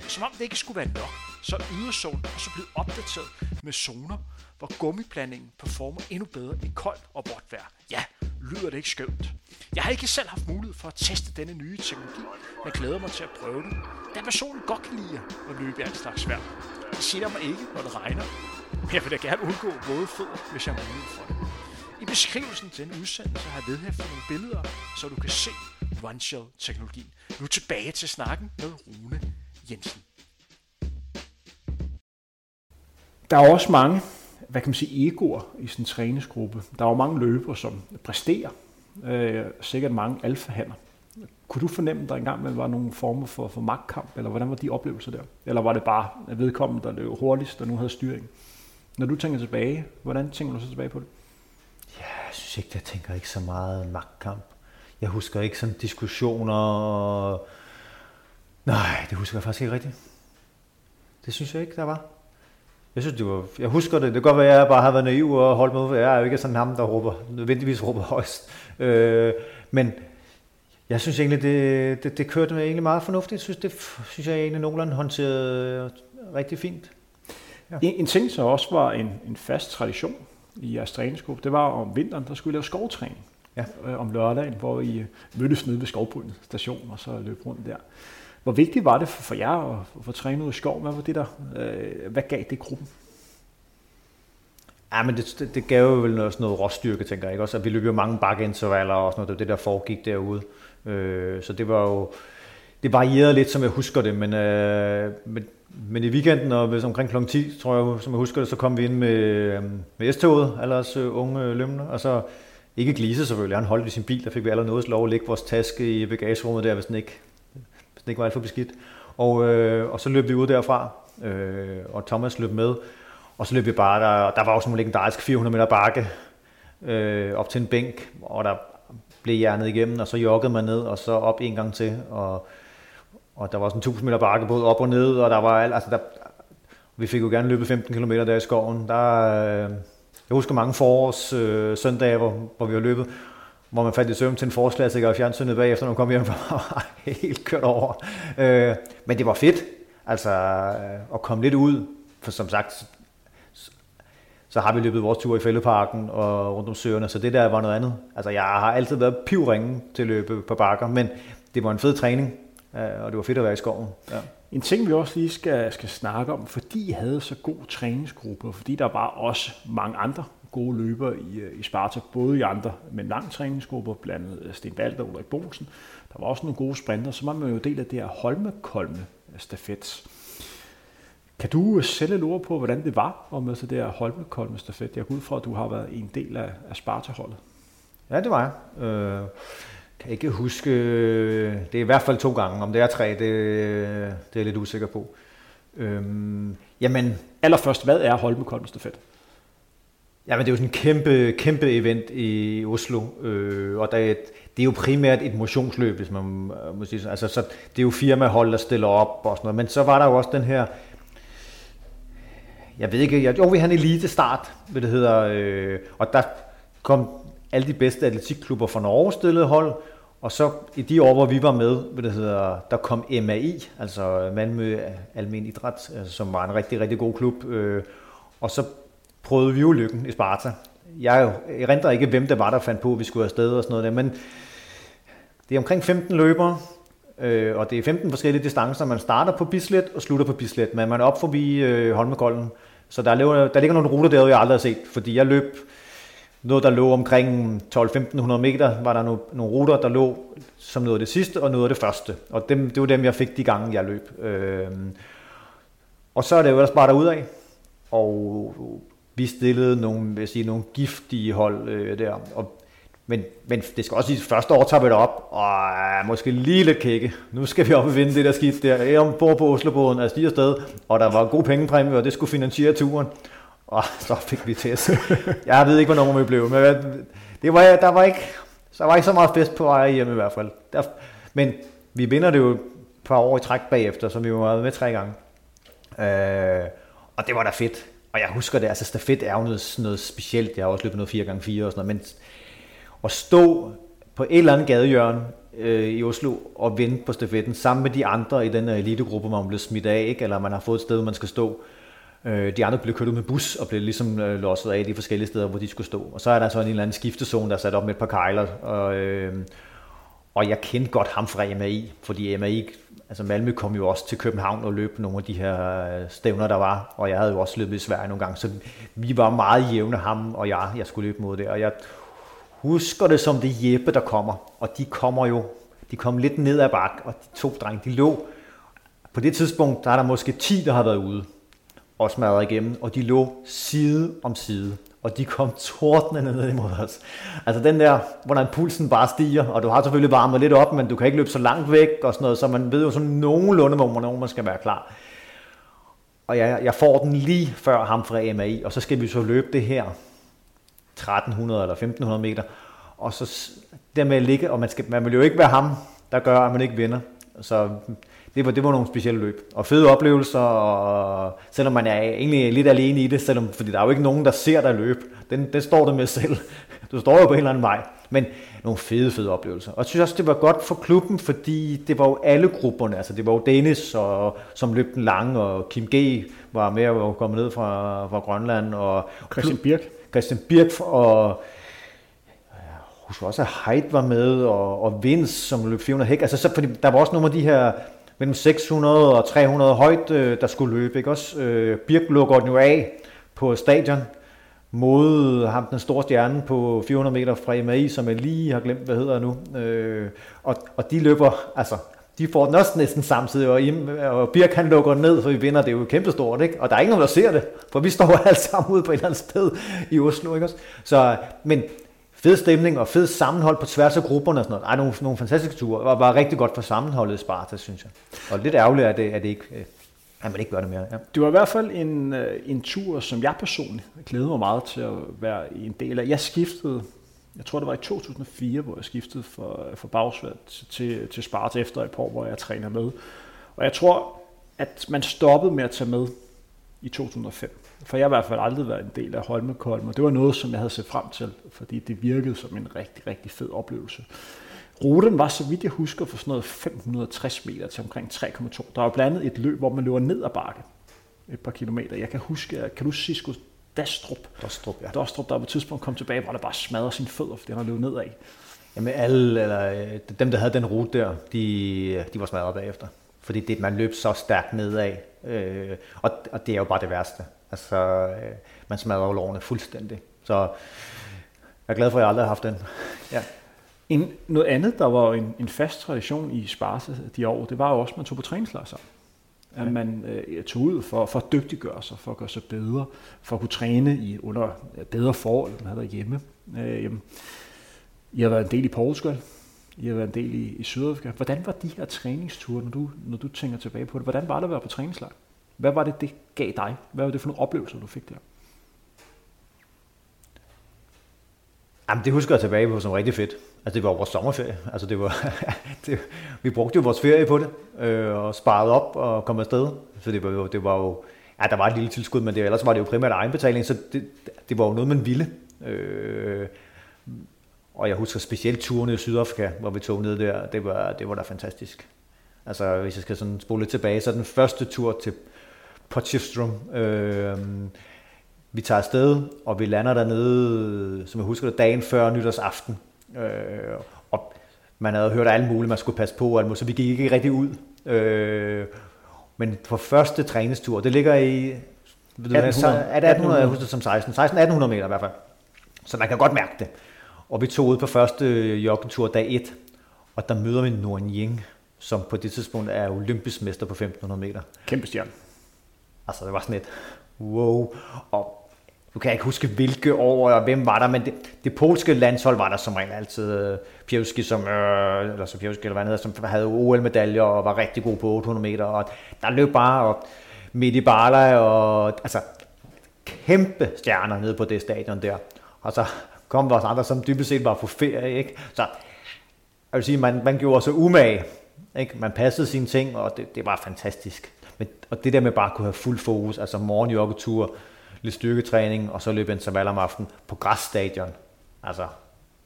Som om det ikke skulle være nok, så ydersålen er så blevet opdateret med zoner, hvor gummiblandingen performer endnu bedre i koldt og vådt vejr. Ja, lyder det ikke skønt? Jeg har ikke selv haft mulighed for at teste denne nye teknologi, men glæder mig til at prøve den, da personen godt kan lide at løbe i alt slags vejr. Det siger mig ikke, når det regner, men jeg vil da gerne undgå våde fødder, hvis jeg har mulighed for det. I beskrivelsen til denne udsendelse har jeg vedhæftet nogle billeder, så du kan se Runshell-teknologien. Nu tilbage til snakken med Rune Jensen. Der er også mange, hvad kan man sige, egoer i sådan en træningsgruppe. Der er jo mange løbere, som præsterer. Øh, sikkert mange alfahander. Kunne du fornemme, at der engang man var nogle former for, for magtkamp, eller hvordan var de oplevelser der? Eller var det bare vedkommende, der løb hurtigst, der nu havde styring? Når du tænker tilbage, hvordan tænker du så tilbage på det? Ja, jeg synes ikke, jeg tænker ikke så meget magtkamp. Jeg husker ikke sådan diskussioner. Nej, det husker jeg faktisk ikke rigtigt. Det synes jeg ikke, der var. Jeg synes, det var, jeg husker det. Det kan godt være, at jeg bare har været naiv og holdt mig ud. Jeg er jo ikke sådan ham, der råber, nødvendigvis råber højst. Øh, men jeg synes egentlig, det, det, det kørte mig egentlig meget fornuftigt. Jeg synes, det synes jeg egentlig Nolan håndterede rigtig fint. Ja. En, en ting, som også var en, en fast tradition i jeres træningsgruppe, det var om vinteren, der skulle I lave skovtræning. Ja. Øh, om lørdagen, hvor I mødtes nede ved Skovbrynet station og så løb rundt der. Hvor vigtigt var det for jer at få trænet ud i skov? Hvad var det der? Øh, hvad gav det gruppen? Ja, men det, det gav jo vel også noget råstyrke, tænker jeg. Ikke? Også, at vi løb jo mange bakkeintervaller og sådan noget. Det var det, der foregik derude. Øh, så det var jo... Det varierede lidt, som jeg husker det, men, øh, men, men i weekenden og omkring klokken ti, tror jeg, som jeg husker det, så kom vi ind med, med S-toget, allers øh, unge lømner, og så... Ikke Glise selvfølgelig, han holdt i sin bil, der fik vi allerede lov at lægge vores taske i bagagerummet der, hvis den ikke... Det var alt for beskidt. Og, øh, og så løb vi ud derfra, øh, og Thomas løb med. Og så løb vi bare, der, der var også nogle legendariske fire hundrede meter bakke øh, op til en bænk, og der blev jernet igennem, og så joggede man ned, og så op en gang til. Og, og der var sådan en tusind meter bakke både op og ned, og der var alt, altså der, vi fik jo gerne løbet femten kilometer der i skoven. Der, øh, jeg husker mange forårs øh, søndage, hvor, hvor vi har løbet, hvor man faldt i søvn til en forslagslækker og fjernsynet bagefter, når man kom hjem fra helt kørt over. Øh, men det var fedt, altså at komme lidt ud, for som sagt, så har vi løbet vores tur i Fælledparken og rundt om Søerne, så det der var noget andet. Altså jeg har altid været pivringen til at løbe på bakker, men det var en fed træning, og det var fedt at være i skoven. Ja. En ting, vi også lige skal, skal snakke om, fordi I havde så god træningsgruppe, og fordi der var også mange andre gode løbere i, i Sparta, både i andre med lang træningsgrupper, blandt andet Sten Valther og Ulrik Bogensen. Der var også nogle gode sprinter, så man var jo del af det her Holmenkollen-stafet. Kan du sætte et ord på, hvordan det var at møde det her Holmenkollen-stafet? Jeg går ud fra, at du har været en del af, af Sparta-holdet. Ja, det var jeg. Øh, kan ikke huske, det er i hvert fald to gange, om det er tre, det, det er jeg lidt usikker på. Øh, jamen, allerførst, hvad er Holmenkollen-stafet? Ja, men det er jo sådan et kæmpe, kæmpe event i Oslo, øh, og der er et, det er jo primært et motionsløb, hvis man må sige sådan. Altså, så det er jo firmahold, der stiller op og sådan noget, men så var der jo også den her, jeg ved ikke, jeg, jo, vi havde en elitestart, hvad det hedder, øh, og der kom alle de bedste atletikklubber fra Norge stillede hold, og så i de år, hvor vi var med, hvad det hedder, der kom M A I, altså Malmø Almen Idræt, altså, som var en rigtig, rigtig god klub, øh, og så prøvede vi jo lykken i Sparta. Jeg erindrer ikke, hvem der var, der fandt på, at vi skulle afsted og sådan noget der, men det er omkring femten løbere, øh, og det er femten forskellige distancer. Man starter på Bislet og slutter på Bislet, men man er op forbi øh, Holmenkollen. Så der, lever, der ligger nogle ruter derude, jeg aldrig har set, fordi jeg løb noget, der lå omkring tolv til femten hundrede meter, var der no, nogle ruter, der lå som noget af det sidste og noget af det første. Og dem, det var dem, jeg fik de gange, jeg løb. Øh, og så er det jo ellers bare derudad, og vi stillede nogle, vil jeg sige, nogle giftige hold øh, der, og, men, men det skal også sige, første år tager vi det op, og øh, måske lige lidt kække. Nu skal vi op og vinde det der skidt der. Jeg ombord på Oslobåden og stiger afsted, og der var god pengepræmie, og det skulle finansiere turen. Og så fik vi tæs. Jeg ved ikke, hvor nummer vi blev, men det var, der, var ikke, der var ikke så meget fest på vej hjemme i hvert fald. Der, men vi vinder det jo et par år i træk bagefter, som vi var med tre gange. Øh, og det var da fedt. Og jeg husker det, altså stafet er jo noget, noget specielt. Jeg har også løbet noget fire gange fire og sådan noget, men at stå på et eller andet gadehjørne øh, i Oslo og vente på stafetten sammen med de andre i den elitegruppe, man blev smidt af, ikke? Eller man har fået et sted, man skal stå. Øh, de andre blev kørt ud med bus og blev ligesom øh, losset af de forskellige steder, hvor de skulle stå. Og så er der så en eller anden skiftezone, der er sat op med et par kejler. Og, øh, og jeg kendte godt ham fra M A I, fordi M A I... Altså Malmø kom jo også til København og løb nogle af de her stævner, der var, og jeg havde jo også løbet i Sverige nogle gange, så vi var meget jævne, ham og jeg, jeg skulle løbe mod det, og jeg husker det som det Jeppe, der kommer, og de kommer jo, de kom lidt ned ad bakken, og de to drenge, de lå, på det tidspunkt, der er der måske ti, der har været ude og smadret igennem, og de lå side om side, og de kom tordnende ned imod os. Altså den der, hvordan pulsen bare stiger, og du har selvfølgelig varmet lidt op, men du kan ikke løbe så langt væk og sådan noget, så man ved jo sådan nogenlunde, hvor man skal være klar. Og jeg, jeg får den lige før ham fra M A I, og så skal vi så løbe det her tretten hundrede eller femten hundrede meter, og så der med at ligge, og man, skal, man vil jo ikke være ham, der gør, at man ikke vinder. Så det var, det var nogle specielle løb. Og fede oplevelser, og selvom man er egentlig lidt alene i det, selvom, fordi der er jo ikke nogen, der ser dig løbe. Den, den står der med selv. Du står jo på en eller anden vej. Men nogle fede, fede oplevelser. Og jeg synes også, det var godt for klubben, fordi det var jo alle grupperne. Altså det var jo Dennis, og, som løb den lange, og Kim G. var med at komme ned fra, fra Grønland. Og Christian Birk. Christian Birk, og jeg husker også, at Heidi var med, og, og Vince, som løb fire hundrede hæk. Altså så, fordi der var også nogle af de her mellem seks hundrede og tre hundrede højt, øh, der skulle løbe, ikke også? Øh, Birk lukker den jo af på stadion mod ham, den store stjerne på fire hundrede meter fra M A I, som jeg lige har glemt, hvad hedder nu. Øh, og, og de løber, altså, de får den også næsten samtidig, og, og Birk han lukker ned, for vi vinder, det er jo kæmpestort, ikke? Og der er ingen, der ser det, for vi står alle sammen ude på et eller andet sted i Oslo, ikke også? Så, men fed stemning og fed sammenhold på tværs af grupperne og sådan noget. Ej, nogle, nogle fantastiske ture. Det var, var rigtig godt for sammenholdet i Sparta, synes jeg. Og lidt ærgerligt, at, det, at, det ikke, at man ikke gør det mere. Ja. Det var i hvert fald en, en tur, som jeg personligt glædede mig meget til at være en del af. Jeg skiftede, jeg tror det var i to tusind og fire, hvor jeg skiftede for, for Bagsværd til, til Sparta efter et par år, hvor jeg træner med. Og jeg tror, at man stoppede med at tage med i to tusind og fem. For jeg har i hvert fald aldrig været en del af Holmenkollen, og det var noget, som jeg havde set frem til, fordi det virkede som en rigtig, rigtig fed oplevelse. Ruten var, så vidt jeg husker, for sådan noget fem hundrede og tres meter til omkring tre komma to. Der var blandt andet et løb, hvor man løber ned ad bakke et par kilometer. Jeg kan huske, kan du sige, sgu Dastrup? Dastrup, ja. Dastrup, der på et tidspunkt kom tilbage, hvor der bare smadrede sine fødder, fordi han løb nedad. Jamen alle, eller dem, der havde den rute der, de, de var smadret bagefter. Fordi det, man løb så stærkt nedad, øh, og, og det er jo bare det værste. Altså, øh, man smadrer jo lårene fuldstændig. Så jeg er glad for, at jeg aldrig har haft den. Ja. En, noget andet, der var en, en fast tradition i Sparta de år, det var jo også, at man tog på træningslejr sammen. At ja. man øh, tog ud for, for at dygtiggøre sig, for at gøre sig bedre, for at kunne træne i under bedre forhold, end man havde derhjemme. Øh, jeg har været en del i Portugal. I har været en del i, i Sydafrika. Hvordan var de her træningsture, når du, når du tænker tilbage på det? Hvordan var det at være på træningslejr? Hvad var det, det gav dig? Hvad var det for nogle oplevelser, du fik der? Jamen, det husker jeg tilbage på som rigtig fedt. Altså, det var vores sommerferie. Altså, det var, det, vi brugte jo vores ferie på det, øh, og sparede op og kom afsted. Så det var jo, det var jo ja, der var et lille tilskud, men det, ellers var det jo primært egenbetaling, så det, det var jo noget, man ville. Øh, Og jeg husker specielt turene i Sydafrika, hvor vi tog ned der. Det var, det var da fantastisk. Altså, hvis jeg skal sådan spole lidt tilbage, så den første tur til Potchefstroom. Øh, vi tager afsted, og vi lander dernede, som jeg husker det, dagen før nytårsaften. Øh, og man havde hørt alt muligt, man skulle passe på, og alt muligt, så vi gik ikke rigtig ud. Øh, men på første træningstur, det ligger i atten hundrede, jeg husker det som seksten. seksten atten hundrede meter i hvert fald. Så man kan godt mærke det. Og vi tog ud på første joggetur dag et, og der møder vi Rune Jensen, som på det tidspunkt er olympisk mester på femten hundrede meter. Kæmpe stjerne. Altså, det var sådan et wow. Og nu kan jeg ikke huske, hvilke år og hvem var der, men det, det polske landshold var der som regel altid. Piewski, som, øh, eller, så Piewski, eller hvad han hedder, som havde O L-medaljer og var rigtig god på otte hundrede meter. Og der løb bare, og Mehdi Bala, og altså kæmpe stjerner nede på det stadion der. Og så kom vores andre, som dybest set var på ferie, ikke? Så jeg vil sige, man, man gjorde sig umage, ikke? Man passede sine ting, og det, det var fantastisk. Men, og det der med bare at kunne have fuld fokus, altså morgenjoggetur, lidt styrketræning, og så løbe interval om aftenen på græsstadion. Altså,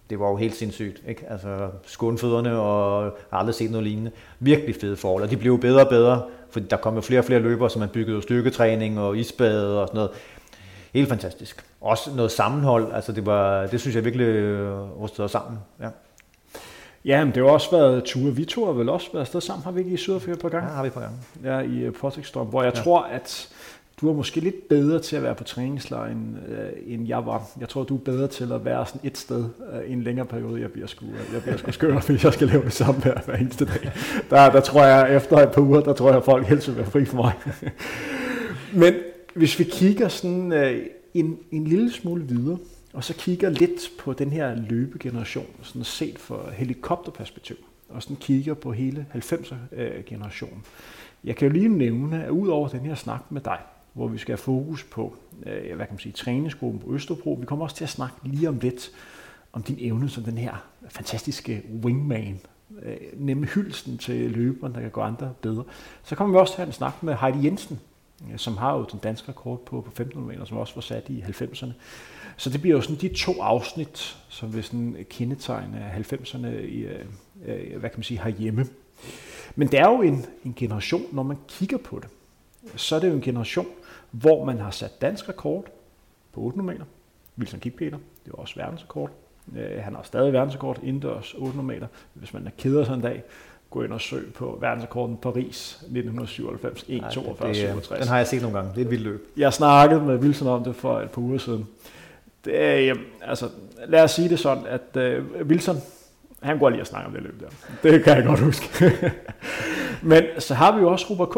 det var jo helt sindssygt, ikke? Altså, skånfødderne, og har aldrig set noget lignende. Virkelig fede forhold, og de blev bedre og bedre, for der kom jo flere og flere løbere, så man byggede styrketræning og isbade og sådan noget. Helt fantastisk. Også noget sammenhold, altså det var, det synes jeg virkelig øh, rustede os sammen. Ja, ja, men det har også været ture. Vi to har vel også været afsted sammen, har vi ikke i Sydafrika på gang? Ja, har vi på gang. Ja, i uh, Potchefstroom, hvor jeg ja. tror, at du er måske lidt bedre til at være på træningslejr, end, øh, end jeg var. Jeg tror, du er bedre til at være sådan et sted øh, i en længere periode. Jeg bliver sgu, jeg bliver sgu skøre, hvis jeg skal lave det samme hver, hver eneste dag. Der, der tror jeg, efter et par uger, der tror jeg, folk helst vil være fri for mig. Men hvis vi kigger sådan øh, en, en lille smule videre, og så kigger lidt på den her løbegeneration, sådan set fra helikopterperspektiv, og sådan kigger på hele halvfemser-generationen. Jeg kan jo lige nævne, at ud over den her snak med dig, hvor vi skal have fokus på, hvad kan man sige, træningsgruppen på Østerbro, vi kommer også til at snakke lige om lidt om din evne som den her fantastiske wingman, nemlig hylsen til løberen, der kan gå andre bedre. Så kommer vi også til at have en snak med Heidi Jensen, som har jo den danske rekord på, på femten hundrede meter, som også var sat i halvfemserne. Så det bliver jo sådan de to afsnit, som vil sådan kendetegne halvfemserne i, hvad kan man sige, herhjemme. Men det er jo en, en generation, når man kigger på det, så er det jo en generation, hvor man har sat dansk rekord på otte hundrede meter. Wilson Kipketer, det var også verdensrekord. Han har stadig verdensrekord indendørs otte hundrede meter. Hvis man er keder sig en dag, gå ind og søg på verdensrekorden Paris nitten syvoghalvfems, en toogfyrre syvogtres. Den har jeg set nogle gange. Det er et vildt løb. Jeg snakkede med Wilson om det for et par uger siden. Det er, altså, lad os sige det sådan, at uh, Wilson, han går lige at snakke om det løb der. Det kan jeg godt huske. Men så har vi jo også Robert K.,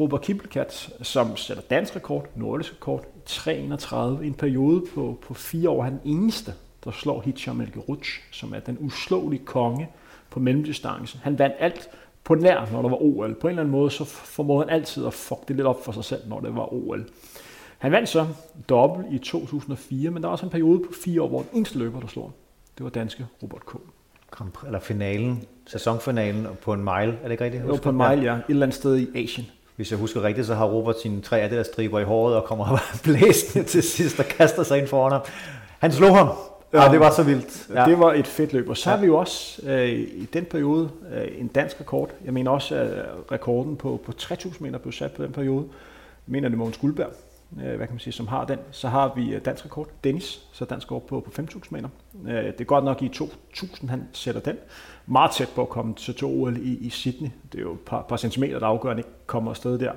Robert Kipketer, som sætter dansk rekord, nordisk rekord, tre enogtredive, i en periode på, på fire år. Han er den eneste, der slår Hichem El-Gerouch, som er den uslåelige konge på mellemdistance. Han vandt alt på nær, når der var O L. På en eller anden måde, så formåede han altid at fuck det lidt op for sig selv, når det var O L. Han vandt så dobbelt i to tusind og fire, men der var også en periode på fire år, hvor den eneste løber, der slog ham, det var danske Robert K. Eller finalen, sæsonfinalen på en mile, er det ikke rigtigt? Jo, på en mile, ja. Et eller andet sted i Asien. Hvis jeg husker rigtigt, så har Robert sine tre Adidas-striber i håret og kommer blæsende til sidst og kaster sig ind foran ham. Han slog ham. Ja, det var så vildt. Ja. Det var et fedt løb. Og så har vi jo også øh, i den periode øh, en dansk rekord. Jeg mener også, at rekorden på, på tre tusind meter blev sat på den periode. Jeg mener, det Mogens Guldberg, øh, hvad kan man sige, som har den. Så har vi dansk rekord, Dennis, så dansk rekord på, på fem tusind meter. Øh, det er godt nok i to tusind, han sætter den. Meget tæt på at komme til O L i, i Sydney. Det er jo et par, par centimeter, der afgør, at han ikke kommer afsted der.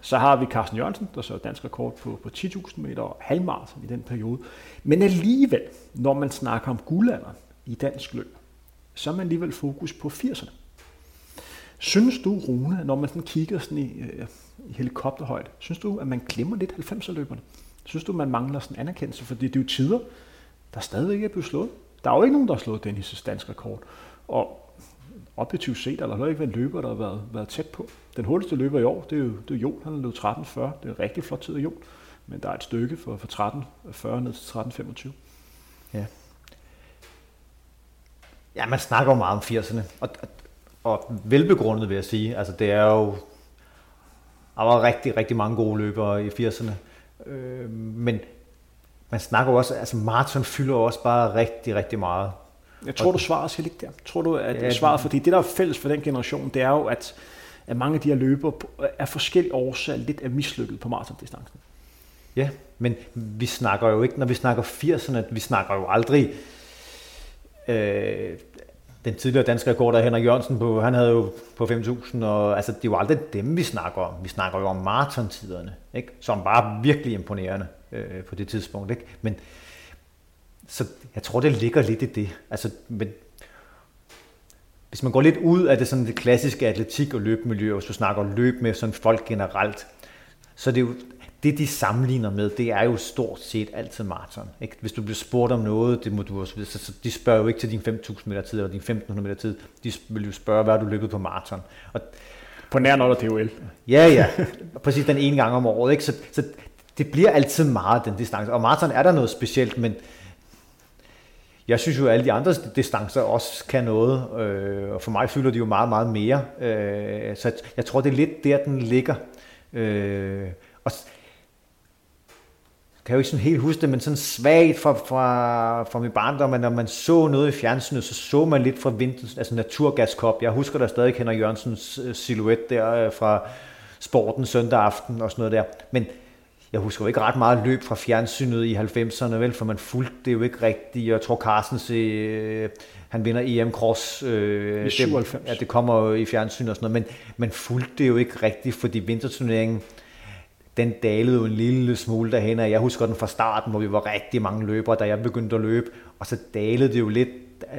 Så har vi Carsten Jørgensen, der så dansk rekord på, på ti tusind meter og halvmaraton i den periode. Men alligevel, når man snakker om guldalderen i dansk løb, så er man alligevel fokus på firserne. Synes du, Rune, når man sådan kigger sådan i, øh, i helikopterhøjde, synes du, at man glemmer lidt halvfemserløberne? Synes du, man mangler sådan anerkendelse? Fordi det er jo tider, der stadigvæk er blevet slået. Der er jo ikke nogen, der har slået Dennis' dansk rekord. Og objektivt set, der har ikke været en løber, der har været, været tæt på. Den hurtigste løber i år, det er jo, det er Jon, han har løbet tretten fyrre. Det er en rigtig flot tid af Jon, men der er et stykke fra, fra tretten fyrre ned til tretten femogtyve. Ja. Ja, man snakker jo meget om firserne, og, og, og velbegrundet vil jeg sige. Altså, det er jo, der var rigtig, rigtig mange gode løbere i firserne, øh, men man snakker også, altså maraton fylder også bare rigtig, rigtig meget. Jeg tror, du svarer sig ikke der. Tror du, at ja, svaret, fordi det, der er fælles for den generation, det er jo, at, at mange af de her løbere er forskellige årsager lidt af mislykket på maratondistancen. Ja, men vi snakker jo ikke, når vi snakker firserne, vi snakker jo aldrig. Øh, den tidligere danske rekord, der Henrik Jørgensen på, han havde jo på fem tusind, og altså, det er jo aldrig dem, vi snakker om. Vi snakker jo om maratontiderne, ikke? Som bare virkelig imponerende øh, på det tidspunkt, ikke? Men så jeg tror, det ligger lidt i det. Altså, men hvis man går lidt ud af det, sådan det klassiske atletik- og løbemiljø, og så snakker løb med sådan folk generelt, så det er jo, det, de sammenligner med, det er jo stort set altid maraton. Hvis du bliver spurgt om noget, det må du også, så de spørger jo ikke til din fem tusind meter tid eller din femten hundrede meter tid. De vil jo spørge, hvad du løbet på maraton. Og på nær når der T O L. Ja, ja. Præcis den ene gang om året. Ikke? Så, så det bliver altid meget den distance. Og maraton er der noget specielt, men jeg synes jo, at alle de andre distancer også kan noget, øh, og for mig fylder de jo meget, meget mere. Øh, så jeg tror, det er lidt der, den ligger. Øh, og kan jeg jo ikke sådan helt huske det, men sådan svagt fra, fra, fra min barndom, når man så noget i fjernsynet, så så man lidt fra vintens, altså naturgaskop. Jeg husker der stadig Henrik Jørgensens silhuet der fra sporten søndag aften og sådan noget der. Men jeg husker jo ikke ret meget løb fra fjernsynet i halvfemserne, vel, for man fulgte det jo ikke rigtigt. Jeg tror, Carstens, øh, han vinder E M Cross. Øh, syvoghalvfems. Det, ja, det kommer i fjernsynet og sådan noget, men man fulgte det jo ikke rigtigt, fordi vinterturneringen, den dalede jo en lille smule derhen. Jeg husker den fra starten, hvor vi var rigtig mange løbere, da jeg begyndte at løbe, og så dalede det jo lidt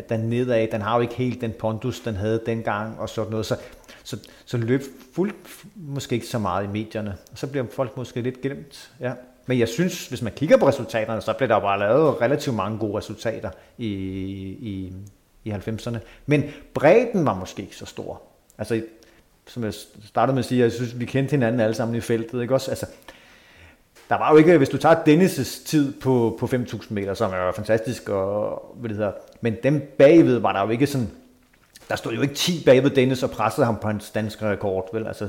dernedad. Den har jo ikke helt den pondus, den havde dengang og sådan noget, så Så, så løb fuldt måske ikke så meget i medierne, og så bliver folk måske lidt glemt. Ja. Men jeg synes, hvis man kigger på resultaterne, så blev der bare lavet relativt mange gode resultater i, i, i halvfemserne. Men bredden var måske ikke så stor. Altså, som jeg startede med at sige, jeg synes, vi kendte hinanden alle sammen i feltet, ikke også? Altså, der var jo ikke, hvis du tager Dennis' tid på, på fem tusind meter, som er jo fantastisk, og, hvad det hedder, men dem bagved var der jo ikke sådan, der stod jo ikke ti bagved Dennis og pressede ham på hans danske rekord, vel? Altså,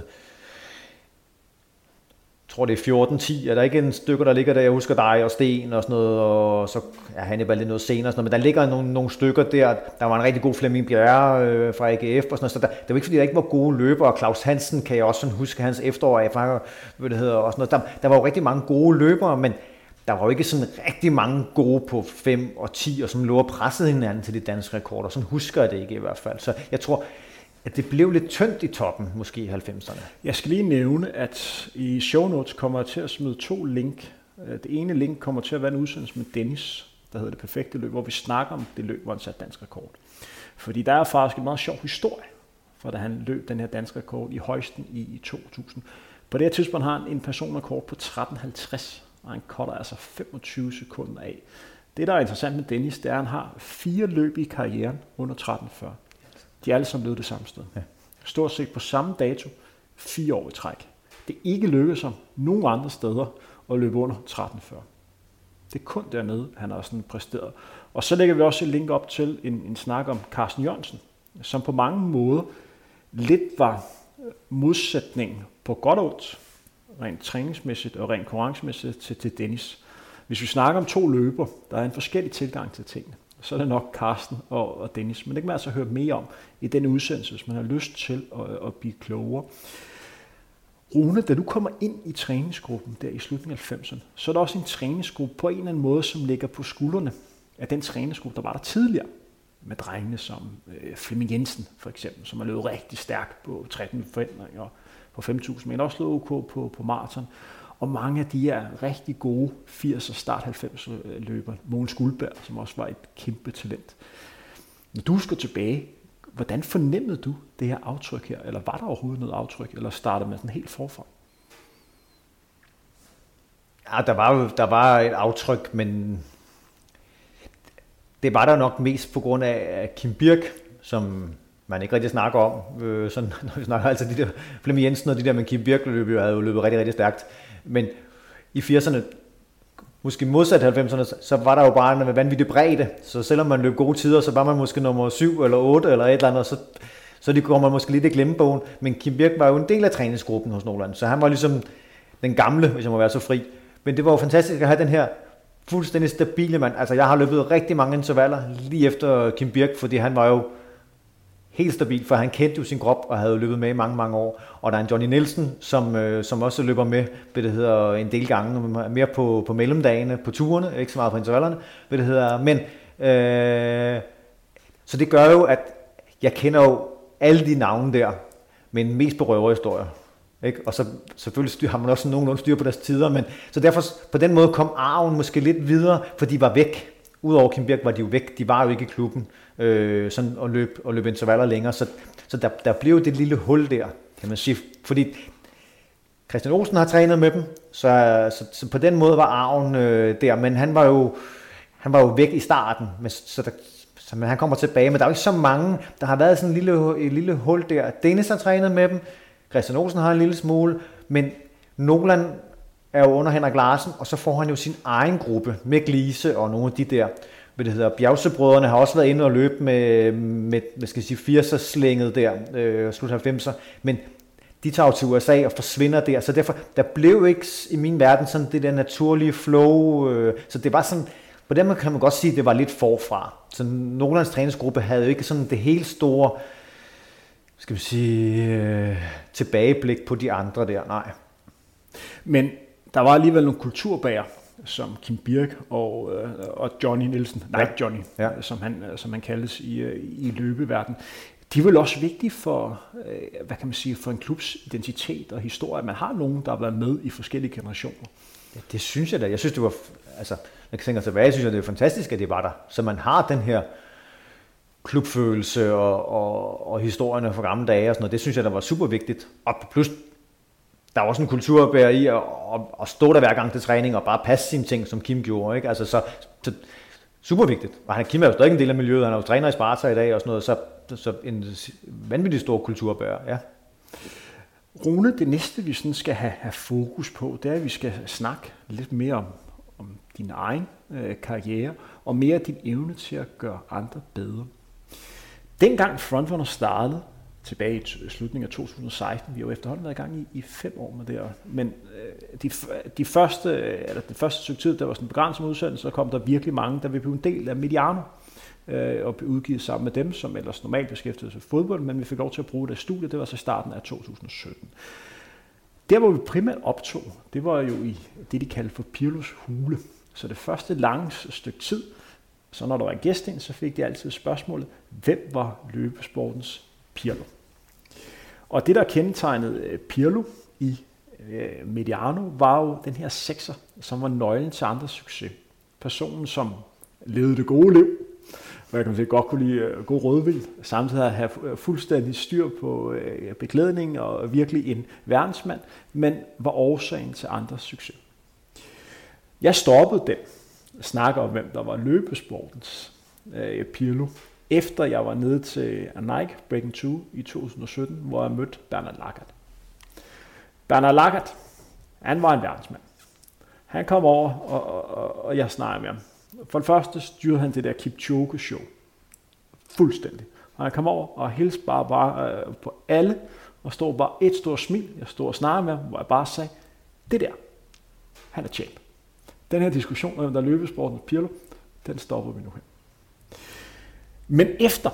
jeg tror, det er fjorten ti. Er der ikke en stykker, der ligger der? Jeg husker dig og Sten og sådan noget, og så er Hannibal lidt noget senere. Sådan noget, men der ligger nogle, nogle stykker der. Der var en rigtig god Flemming Bjerre øh, fra A G F og sådan noget. Så der, det var ikke, fordi der ikke var gode løbere. Claus Hansen kan jeg også sådan huske, hans efterår af, hvad det hedder, og sådan noget. Der, der var jo rigtig mange gode løbere, men der var jo ikke sådan rigtig mange gode på fem og ti, og som lå og pressede hinanden til de danske rekorder. Sådan husker jeg det ikke i hvert fald. Så jeg tror, at det blev lidt tyndt i toppen, måske i halvfemserne. Jeg skal lige nævne, at i show notes kommer jeg til at smide to link. Det ene link kommer til at være en udsendelse med Dennis, der hedder Det Perfekte Løb, hvor vi snakker om det løb, hvor han satte dansk rekord. Fordi der er faktisk en meget sjov historie, for da han løb den her dansk rekord i højsten i to tusind. På det her tidspunkt har han en personrekord på tretten halvtreds, og han cutter altså femogtyve sekunder af. Det, der er interessant med Dennis, det er, at han har fire løb i karrieren under tretten fyrre. De er alle sammen blevet det samme sted. Ja. Stort set på samme dato, fire år i træk. Det ikke lykkedes som nogen andre steder at løbe under tretten fyrre. Det er kun dernede, han har sådan præsteret. Og så lægger vi også et link op til en, en snak om Carsten Jørgensen, som på mange måder lidt var modsætningen på godt og ondt, rent træningsmæssigt og rent konkurrencemæssigt til, til Dennis. Hvis vi snakker om to løber, der er en forskellig tilgang til tingene, så er det nok Carsten og, og Dennis. Men det kan man altså høre mere om i denne udsendelse, hvis man har lyst til at, at blive klogere. Rune, da du kommer ind i træningsgruppen der i slutningen af halvfemserne, så er der også en træningsgruppe på en eller anden måde, som ligger på skuldrene af den træningsgruppe, der var der tidligere. Med drengene som øh, Flemming Jensen for eksempel, som har løbet rigtig stærkt på tretten forhindringer og på fem tusind, men også løbet OK på, på maraton. Og mange af de her rigtig gode firserne start halvfemserne løbere, Mogens Guldberg, som også var et kæmpe talent. Når du skal tilbage, hvordan fornemmede du det her aftryk her? Eller var der overhovedet noget aftryk, eller startede man sådan helt forfra? Ja, der var, der var et aftryk, men det var der nok mest på grund af Kim Birk, som man ikke rigtig snakker om. Øh, sådan, når vi snakker altså de der Flemming Jensen og de der, men Kim Birk løb, havde jo løbet rigtig, rigtig stærkt. Men i firserne, måske modsat halvfemserne, så var der jo bare en vanvittig bredde. Så selvom man løb gode tider, så var man måske nummer syv eller otte eller et eller andet, så, så det kommer man måske lidt i glemmebogen. Men Kim Birk var jo en del af træningsgruppen hos Nolan, så han var ligesom den gamle, hvis jeg må være så fri. Men det var jo fantastisk at have den her fuldstændig stabile mand. Altså jeg har løbet rigtig mange intervaller lige efter Kim Birk, fordi han var jo helt stabilt, for han kendte jo sin krop og havde jo løbet med i mange, mange år. Og der er en Johnny Nielsen, som, øh, som også løber med, hvad det hedder, en del gange, mere på, på mellemdagene, på turene, ikke så meget på intervallerne, hvad det hedder. Men, øh, så det gør jo, at jeg kender jo alle de navne der, men mest på røverhistorier. Ikke? Og så selvfølgelig har man også nogenlunde styr på deres tider, men så derfor på den måde kom arven måske lidt videre, for de var væk. Udover Kim Birk var de jo væk, de var jo ikke i klubben øh, sådan at løbe, at løbe intervaller længere, så, så der, der blev det lille hul der, kan man sige, fordi Christian Olsen har trænet med dem, så, så, så på den måde var arven øh, der, men han var jo han var jo væk i starten, men, så, der, så men han kommer tilbage, men der er jo ikke så mange, der har været sådan en lille, et lille hul der. Dennis har trænet med dem, Christian Olsen har en lille smule, men Nolan er jo under Henrik Larsen, og så får han jo sin egen gruppe med Glise og nogle af de der, hvad det hedder, Bjergsebrødrene har også været inde og løbe med, med hvad skal jeg sige, firser slænget der, øh, slut halvfemser, men de tager jo til U S A og forsvinder der, så derfor, der blev ikke i min verden sådan det der naturlige flow, øh, så det var sådan, på den måde kan man godt sige, at det var lidt forfra, så Nolands træningsgruppe havde jo ikke sådan det helt store, skal vi sige, øh, tilbageblik på de andre der, nej. Men der var alligevel nogle kulturbærer, som Kim Birk og, øh, og Johnny Nielsen, nej ja. Johnny, ja. Som, han, som han kaldes i, i løbeverdenen. De er vel også vigtige for, øh, hvad kan man sige, for en klubs identitet og historie, at man har nogen, der har været med i forskellige generationer. Det, det synes jeg da. Jeg synes, det var, altså, jeg tænker tilbage, synes jeg, det er fantastisk, at det var der. Så man har den her klubfølelse og, og, og historierne fra gamle dage og sådan noget. Det synes jeg, der var super vigtigt. Og plus, der er også en kulturbærer i at, at, at stå der hver gang til træning og bare passe sine ting, som Kim gjorde, ikke? Altså, så, så super vigtigt. Og han, Kim er jo stadig en del af miljøet, han er jo træner i Sparta i dag og sådan noget, så, så en vanvittig stor kulturbærer, ja. Rune, det næste vi sådan skal have, have fokus på, det er, at vi skal snakke lidt mere om, om din egen øh, karriere, og mere din evne til at gøre andre bedre. Dengang Frontrunner startede, tilbage i t- slutningen af to tusind og seksten, vi har jo efterhånden været i gang i, i fem år med det, men øh, de, de første, eller den første stykke tid, der var sådan en begrænset udsendelse, så kom der virkelig mange, der ville blive en del af Mediano, øh, og blev udgivet sammen med dem, som ellers normalt beskæftigede sig med fodbold, men vi fik lov til at bruge det studie, det var så starten af to tusind og sytten. Der, hvor vi primært optog, det var jo i det, de kaldte for Pirlos hule. Så det første lange stykke tid, så når der var en gæst ind, så fik de altid spørgsmålet, hvem var løbesportens Pirlo? Og det, der kendetegnede Pirlo i Mediano, var jo den her sekser, som var nøglen til andres succes. Personen, som levede det gode liv, hvor jeg kan sige, godt kunne lide god rødvild, samtidig have fuldstændig styr på beklædning og virkelig en verdensmand, men var årsagen til andres succes. Jeg stoppede den snak om, hvem der var løbesportens Pirlo, efter jeg var nede til Nike Breaking to i to tusind og sytten, hvor jeg mødte Bernard Lagat. Bernard Lagat, han var en verdensmand. Han kom over, og, og, og, og jeg snakkede med ham. For det første styrede han det der Kipchoge-show. Fuldstændig. Og han kom over og hilste bare, bare øh, på alle, og stod bare et stort smil. Jeg stod og snakkede med ham, hvor jeg bare sagde, det der, han er champ. Den her diskussion om, der løber sporten og Pirlo, den stopper vi nu her. Men efter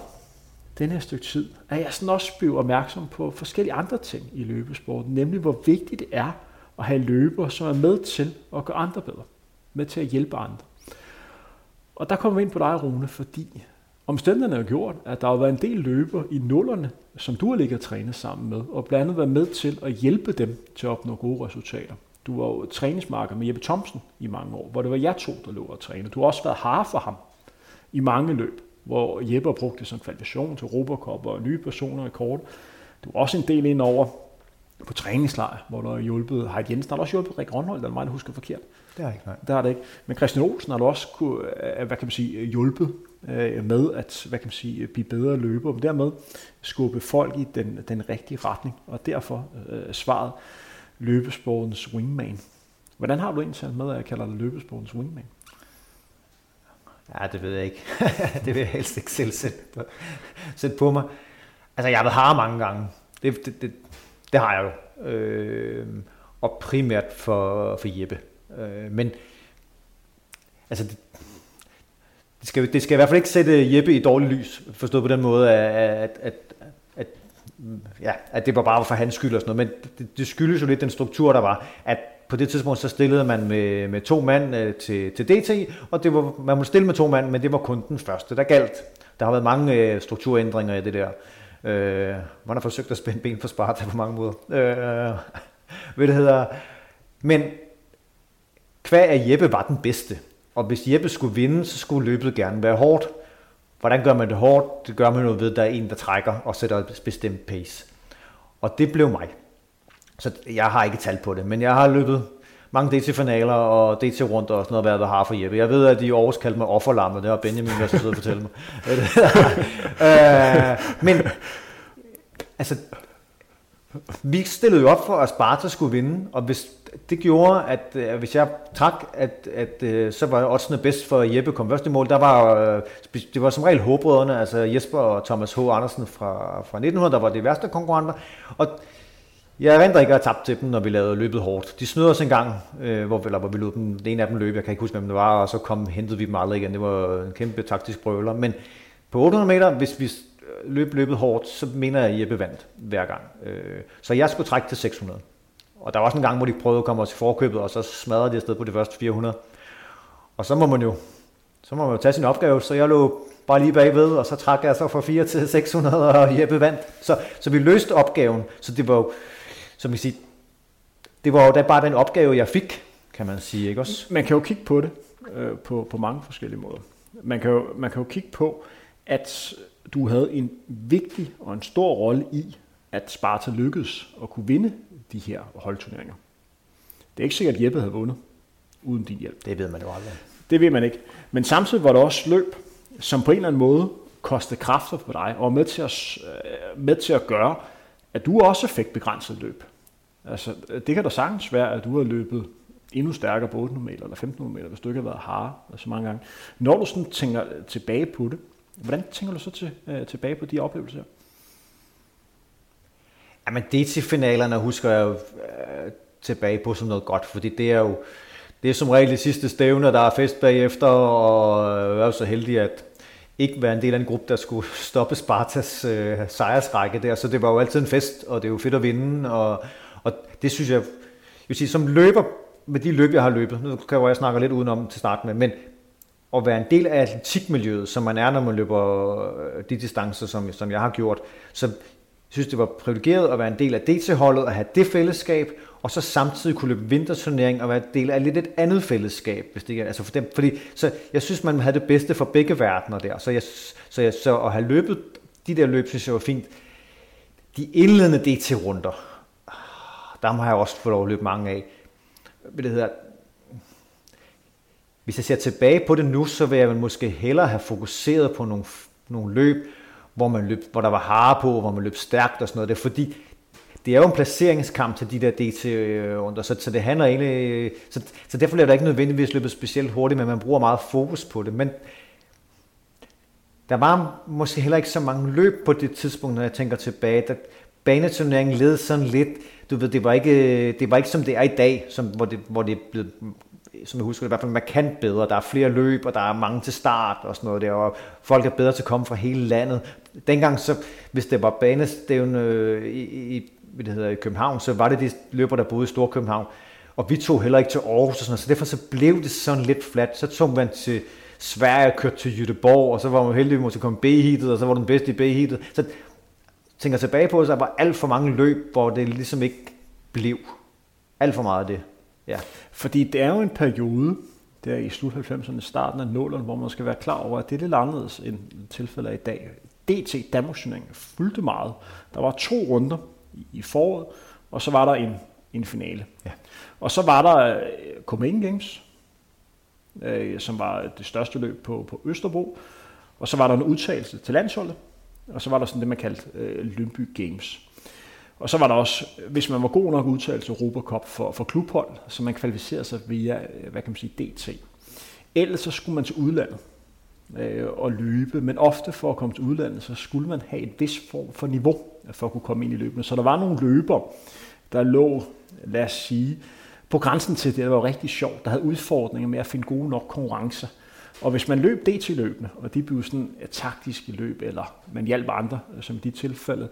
den her stykke tid, er jeg sådan også blevet opmærksom på forskellige andre ting i løbesporten, nemlig hvor vigtigt det er at have løbere, som er med til at gøre andre bedre, med til at hjælpe andre. Og der kommer vi ind på dig, Rune, fordi omstændighederne har gjort, at der har været en del løbere i nullerne, som du har ligget og trænet sammen med, og blandt andet været med til at hjælpe dem til at opnå gode resultater. Du var jo træningsmarker med Jeppe Thomsen i mange år, hvor det var jeg to, der lå og trænede. Du har også været harde for ham i mange løb, hvor Jeppe har brugt det som kvalifikation til Robert K. og nye personer i kort. Du var også en del ind over på træningslejr, hvor der hjulpet Heidi Jensen, der har også hjulpet Rik Rønholdt, eller mig, der husker forkert. Det er ikke, nej. Der er det ikke. Men Christian Olsen har også kunne, hvad kan man sige, hjulpet med at, hvad kan man sige, blive bedre løber, og dermed skubbe folk i den, den rigtige retning, og derfor øh, svaret løbesportens wingman. Hvordan har du indtalt med, at jeg kalder det løbesportens wingman? Ja, det ved jeg ikke. Det vil jeg helst ikke selv sætte på, sætte på mig. Altså, jeg har været harde mange gange. Det, det, det, det har jeg jo. Øh, og primært for, for Jeppe. Øh, men, altså, det, det, skal, det skal i hvert fald ikke sætte Jeppe i dårligt lys, forstået på den måde, at, at, at, ja, at det var bare for hans skyld og sådan noget. Men det, det skyldes jo lidt den struktur, der var, at på det tidspunkt så stillede man med, med to mand øh, til, til D T I, og det var, man måtte stille med to mand, men det var kun den første, der galt. Der har været mange øh, strukturændringer i det der. Øh, man har forsøgt at spænde ben for Sparta på mange måder. Øh, ved det hedder. Men kvad af Jeppe var den bedste, og hvis Jeppe skulle vinde, så skulle løbet gerne være hårdt. Hvordan gør man det hårdt? Det gør man noget ved, at der er en, der trækker og sætter et bestemt pace. Og det blev mig. Så jeg har ikke talt på det, men jeg har løbet mange D T-finaler og D T-runder og sådan noget, været ved har for Jeppe. Jeg ved, at de i Aarhus kaldte mig offerlammet, det var Benjamin, der så sidder og fortæller mig. øh, men, altså, vi stillede jo op for, at Sparta skulle vinde, og hvis det gjorde, at, at hvis jeg trak, at, at, at så var oddsene bedst for Jeppe kom først i mål. Der var, det var som regel håbrødrene, altså Jesper og Thomas H. Andersen fra, fra nitten hundrede, der var de værste konkurrenter, og jeg render ikke at tabt til dem, når vi lavede løbet hårdt. De snød os en gang, øh, hvor, eller, hvor vi løb dem. Den ene af dem løb, jeg kan ikke huske, hvem det var, og så kom, hentede vi dem aldrig igen. Det var en kæmpe taktisk brøler. Men på otte hundrede meter, hvis vi løb løbet hårdt, så mener jeg, at Jeppe vandt hver gang. Øh, så jeg skulle trække til seks hundrede. Og der var også en gang, hvor de prøvede at komme os i forkøbet, og så smadrede de afsted på det første fire hundrede. Og så må man jo, så må man jo tage sin opgave, så jeg lå bare lige bagved, og så trak jeg så fra fire til seks hundrede, og Jeppe vandt. Så, så vi løste opgaven, så det var jo, som jeg siger, det var jo da bare den opgave, jeg fik, kan man sige, ikke også? Man kan jo kigge på det øh, på, på mange forskellige måder. Man kan, jo, man kan jo kigge på, at du havde en vigtig og en stor rolle i at Sparta lykkedes at kunne vinde de her holdturneringer. Det er ikke sikkert, at Jeppe havde vundet uden din hjælp. Det ved man jo aldrig. Det ved man ikke. Men samtidig var der også løb, som på en eller anden måde kostede kræfter på dig, og var med til at, med til at gøre, at du også fik begrænset løb. Altså, det kan da sagtens være, at du har løbet endnu stærkere på otte hundrede meter eller femten hundrede meter, hvis du ikke har været harde så mange gange. Når du sådan tænker tilbage på det, hvordan tænker du så til, øh, tilbage på de oplevelser? Jamen, D T-finalerne husker jeg jo øh, tilbage på som noget godt, fordi det er jo det er som regel det sidste stævne, der er fest bagefter, og jeg var jo så heldig at ikke være en del af en gruppe, der skulle stoppe Spartas øh, sejrsrække der, så det var jo altid en fest, og det er jo fedt at vinde, og, og det synes jeg, jeg vil sige, som løber med de løb, jeg har løbet, nu kan jeg snakke lidt udenom til start med, men at være en del af atletikmiljøet, som man er, når man løber de distancer, som, som jeg har gjort. Så jeg synes, det var privilegeret at være en del af D T-holdet og have det fællesskab, og så samtidig kunne løbe vinterturnering og være en del af lidt et andet fællesskab. Hvis det, altså for dem, fordi, så jeg synes, man havde det bedste for begge verdener der. Så, jeg, så, jeg, så at have løbet de der løb, synes jeg var fint. De indledende D T-runder, der har jeg også fået lov at løbe mange af. Hvad det hedder... Hvis jeg ser tilbage på det nu, så vil jeg måske hellere have fokuseret på nogle, nogle løb, hvor man løb, hvor der var hare på, hvor man løb stærkt og sådan noget. Det er, fordi det er jo en placeringskamp til de der D T-runder, så, så det handler egentlig... Så, så derfor bliver det ikke nødvendigvis løbet specielt hurtigt, men man bruger meget fokus på det. Men der var måske heller ikke så mange løb på det tidspunkt, når jeg tænker tilbage. Der, baneturneringen led sådan lidt... Du ved, det var ikke, det var ikke som det er i dag, som, hvor, det, hvor det er blevet... som jeg husker, det er i hvert fald markant bedre. Der er flere løb, og der er mange til start og sådan noget der, og folk er bedre til at komme fra hele landet. Dengang så, hvis det var banestævne i, i, hvad det hedder, i København, så var det de løber, der boede i Storkøbenhavn, og vi tog heller ikke til Aarhus og sådan noget, så derfor så blev det sådan lidt fladt. Så tog man til Sverige og kørte til Göteborg, og så var man heldig, at vi måtte komme B-heatet, og så var den bedste i B-heatet. Så tænker tilbage på, så der var alt for mange løb, hvor det ligesom ikke blev alt for meget af det. Ja. Fordi det er jo en periode der i slut halvfemserne, starten af nullerne, hvor man skal være klar over, at det er lidt anderledes end tilfældet er i dag. D T Danmarksturneringen fyldte meget. Der var to runder i foråret, og så var der en, en finale. Ja. Og så var der Copenhagen Games, øh, som var det største løb på, på Østerbro, og så var der en udtagelse til landsholdet, og så var der sådan det, man kaldte øh, Lønby Games. Og så var der også, hvis man var god nok, udtagelse til Europa Cup for, for klubhold, så man kvalificerede sig via, hvad kan man sige, D T. Ellers så skulle man til udlandet øh, og løbe, men ofte for at komme til udlandet, så skulle man have et vis form for niveau for at kunne komme ind i løbene. Så der var nogle løber, der lå, lad os sige, på grænsen til det, der var rigtig sjovt, der havde udfordringer med at finde gode nok konkurrencer. Og hvis man løb D T-løbene, og de blev sådan taktiske løb, eller man hjalp andre, som i de tilfælde,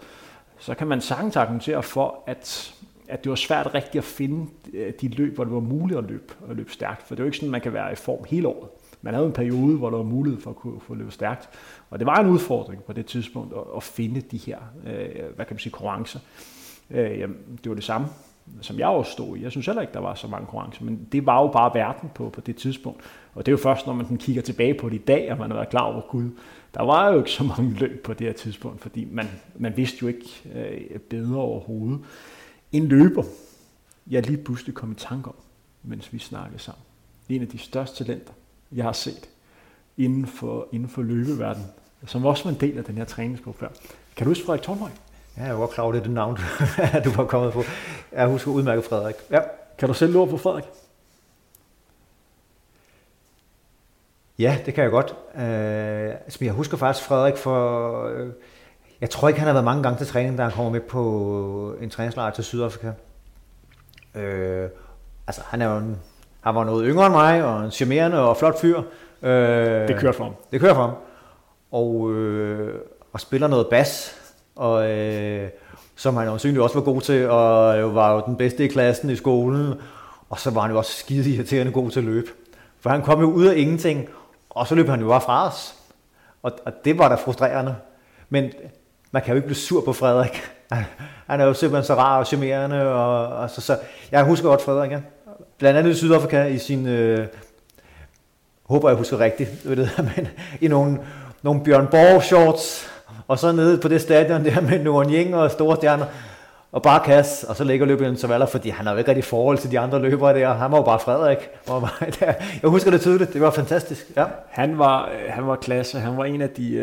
så kan man sagtens argumentere for, at, at det var svært rigtigt at finde de løb, hvor det var muligt at løbe, at løbe stærkt. For det er jo ikke sådan, at man kan være i form hele året. Man havde en periode, hvor der var mulighed for at kunne få løbe stærkt. Og det var en udfordring på det tidspunkt at, at finde de her, hvad kan man sige, konkurrencer. Det var det samme, som jeg også stod i. Jeg synes heller ikke, der var så mange konkurrencer, men det var jo bare verden på, på det tidspunkt. Og det er jo først, når man kigger tilbage på det i dag, at man har været klar over, gud, der var jo ikke så mange løb på det her tidspunkt, fordi man, man vidste jo ikke øh, bedre overhovedet. En løber, jeg lige pludselig kom i tanke om, mens vi snakkede sammen. En af de største talenter, jeg har set inden for, inden for løbeverdenen, som også var en del af den her træningsgruppe. Kan du huske Frederik Tornhøj? Ja, jeg var klar over, det er det navn, du var kommet på. Jeg husker udmærket Frederik. Ja. Kan du selv lure på Frederik? Ja, det kan jeg godt. Uh, jeg husker faktisk Frederik for... Uh, jeg tror ikke, han har været mange gange til træning, da han kommer med på en træningslejr til Sydafrika. Uh, altså, han, er jo en, han var noget yngre end mig, og en charmerende og flot fyr. Uh, det kører for ham. Det kører for ham. Og, uh, og spiller noget bas, og, uh, som han jo synligt også var god til, og jo var jo den bedste i klassen i skolen. Og så var han jo også skide irriterende god til at løbe. For han kom jo ud af ingenting, og så løb han jo bare fra os. Og, og det var da frustrerende. Men man kan jo ikke blive sur på Frederik. Han er jo simpelthen så rar og charmerende. Og, og så, så. Jeg husker godt Frederik, ja. Blandt andet i Sydafrika i sin... Øh, håber jeg husker rigtigt, ved det, men i nogle, nogle Bjørn Borg shorts Og så nede på det stadion der med Nguyen Jing og store stjerner, og bare kasse, og så ligger løberen så valder, fordi han har jo ikke rigtig forhold til de andre løbere der, han var jo bare Frederik. Jeg husker det tydeligt, det var fantastisk. Ja. Han, var, han var klasse, han var en af de,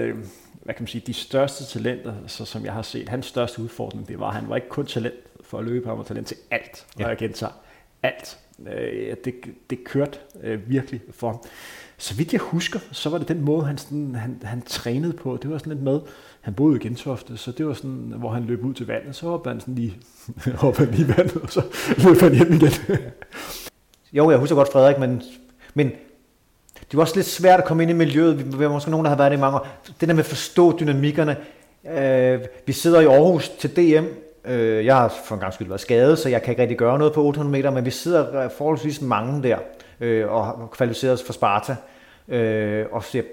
hvad kan man sige, de største talenter, så som jeg har set. Hans største udfordring, det var, at han var ikke kun talent for at løbe, han var talent til alt, og ja. jeg gentager, alt. Det, det kørte virkelig for ham. Så vidt jeg husker, så var det den måde, han, sådan, han, han trænede på. Det var sådan lidt med, han boede i Gentofte, så det var sådan, hvor han løb ud til vandet, så hoppede han sådan lige, hoppede lige vandet, og så løb han hjem igen. Jo, jeg husker godt Frederik, men, men det var også lidt svært at komme ind i miljøet. Vi var måske nogen, der har været det i mange år. Det der med at forstå dynamikkerne. Øh, vi sidder i Aarhus til D M. Øh, jeg har for en gang skyld været skadet, så jeg kan ikke rigtig gøre noget på otte hundrede meter, men vi sidder forholdsvis mange der. Øh, og kvalificeret os for Sparta, øh, og siger,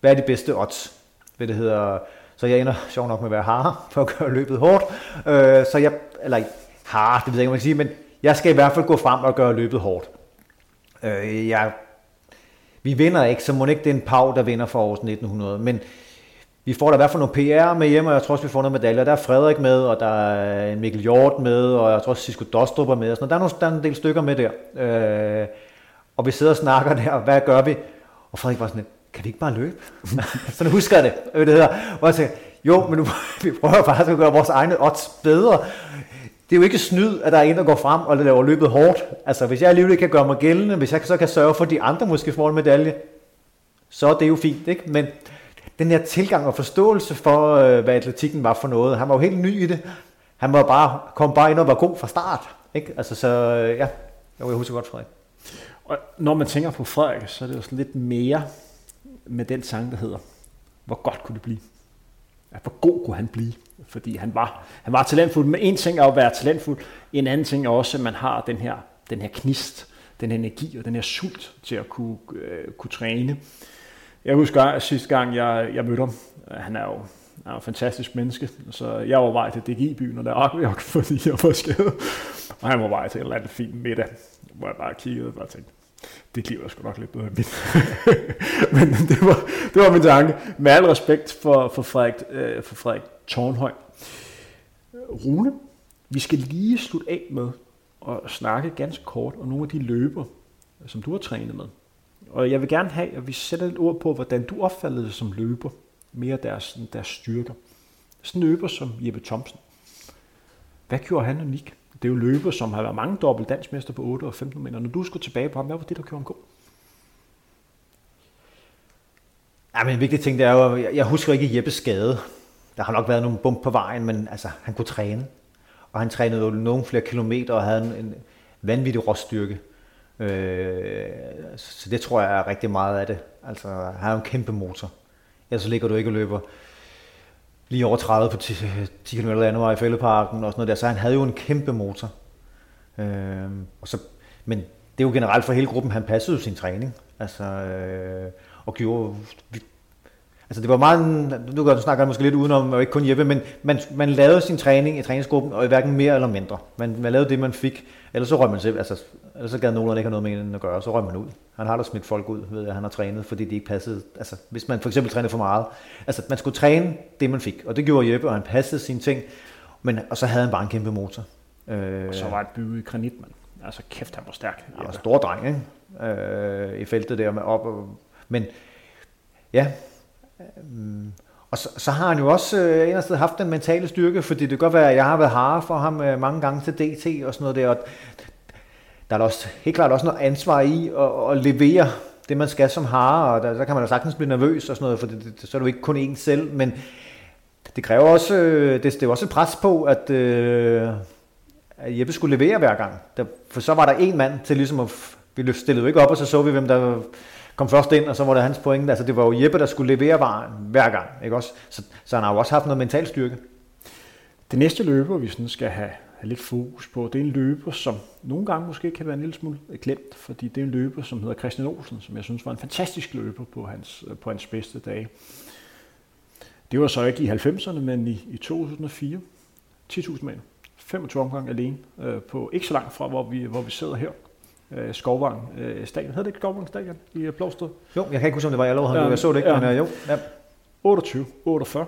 hvad er de bedste odds? Hvad det hedder. Så jeg ender sjovt nok med at være har for at gøre løbet hårdt, øh, så jeg, eller har, det ved jeg ikke, man kan sige, men jeg skal i hvert fald gå frem og gøre løbet hårdt. Øh, jeg, vi vinder ikke, så må ikke det er en Pau, der vinder for Aarhus nitten hundrede, men vi får da i hvert fald nogle P R med hjemme, og jeg tror også, vi får noget medaljer. Der er Frederik med, og der er Mikkel Hjorth med, og jeg tror også, Sisko Dostrup er med. Og sådan der er, nogle, der er en del stykker med der. Øh, og vi sidder og snakker der, og hvad gør vi? Og Frederik var sådan lidt, kan vi ikke bare løbe? Sådan husker jeg det. Øh, det hedder. Og jeg tænker, jo, men nu, vi prøver faktisk at gøre vores egne odds bedre. Det er jo ikke snyd, at der er en, der går frem og laver løbet hårdt. Altså, hvis jeg alligevel kan gøre mig gældende, hvis jeg så kan sørge for, at de andre måske får en medalje, så er det jo fint, ikke? Men den her tilgang og forståelse for, hvad atletikken var for noget. Han var jo helt ny i det. Han var bare, kom bare ind og var god fra start. Ikke? Altså, så ja, jeg husker godt Frederik. Og når man tænker på Frederik, så er det jo sådan lidt mere med den sang, der hedder, hvor godt kunne det blive? Ja, hvor god kunne han blive? Fordi han var, han var talentfuld. Men en ting er at være talentfuld. En anden ting er også, at man har den her, den her knist, den her energi og den her sult til at kunne, øh, kunne træne. Jeg husker, at sidste gang, jeg, jeg mødte ham, han er jo, han er jo en fantastisk menneske, så jeg var vej til D G I-byen, og der er jeg, fordi jeg var skadet. Og han var vej til en eller anden fin middag, hvor jeg bare kiggede og bare tænkte, det kliver sgu nok lidt bedre end mit. Men det var, det var min tanke. Med al respekt for, for, Frederik, øh, for Frederik Tornhøj. Rune, vi skal lige slutte af med at snakke ganske kort om nogle af de løber, som du har trænet med. Og jeg vil gerne have, at vi sætter et ord på, hvordan du opfattede det som løber, mere deres, deres styrker. Sådan en løber som Jeppe Thomsen. Hvad gjorde han unik? Det er jo løber, som har været mange dobbelt dansmester på otte og femten meter. Når du skulle tilbage på ham, hvad var det, der gjorde ham god? Ja, men en vigtig ting, det er jo, jeg husker ikke Jeppes skade. Der har nok været nogle bump på vejen, men altså, han kunne træne. Og han trænede jo nogle flere kilometer og havde en, en vanvittig råstyrke. Øh, så det tror jeg er rigtig meget af det. Altså, han har jo en kæmpe motor. Ellers så ligger du ikke og løber lige over tredive på ti kilometer landevej i Fælledparken og sådan noget der. Så han havde jo en kæmpe motor. Øh, og så, men det er jo generelt for hele gruppen, han passede jo sin træning. Altså, øh, og gjorde... Vi, altså det var meget... Nu kan du snakke måske lidt udenom, og ikke kun Jeppe, men man, man lavede sin træning i træningsgruppen, og i hverken mere eller mindre. Man, man lavede det, man fik. Ellers så røg man selv, altså, ellers så gad Nolan ikke have noget med en at gøre, så røg man ud. Han har da smidt folk ud, ved jeg, han har trænet, fordi det ikke passede. Altså, hvis man for eksempel trænede for meget. Altså, man skulle træne det, man fik, og det gjorde Jeppe, og han passede sine ting, men, og så havde han bare en kæmpe motor. Øh, og så var han bygget i granit, mand. Altså, kæft, han var stærk. Han var en stor dreng, ikke? Øh, I feltet der med op. Og, men, ja... Um, og så, så har han jo også øh, en eller anden sted haft den mentale styrke, fordi det kan godt være, at jeg har været harde for ham øh, mange gange til D T og sådan noget der, og der er også, helt klart også noget ansvar i at, at levere det, man skal som harde, og der, så kan man jo sagtens blive nervøs og sådan noget, for det, det, så er du ikke kun en selv, men det kræver også, øh, det, det er også et pres på, at, øh, at Jeppe skulle levere hver gang, der, for så var der en mand til ligesom, at vi stillede jo ikke op, og så så vi, hvem der kom først ind, og så var det hans pointe. Altså, det var jo Jeppe, der skulle levere varen hver gang. Ikke også? Så, så han har jo også haft noget mental styrke. Det næste løber, vi sådan skal have, have lidt fokus på, det er en løber, som nogle gange måske kan være en lille smule glemt, fordi det er en løber, som hedder Christian Olsen, som jeg synes var en fantastisk løber på hans, på hans bedste dage. Det var så ikke i halvfemserne, men i, i to tusind og fire. ti tusind meter. femogtyve omgang alene, øh, på ikke så langt fra, hvor vi, hvor vi sidder her. Øh, Skovvang øh, Stadion. Hedder det ikke Skovvang Stadion i Blåsted? Jo, jeg kan ikke huske, om det var i Allerød. Jeg så det ikke, ja. men øh, jo. Ja. otteogtyve otteogfyrre,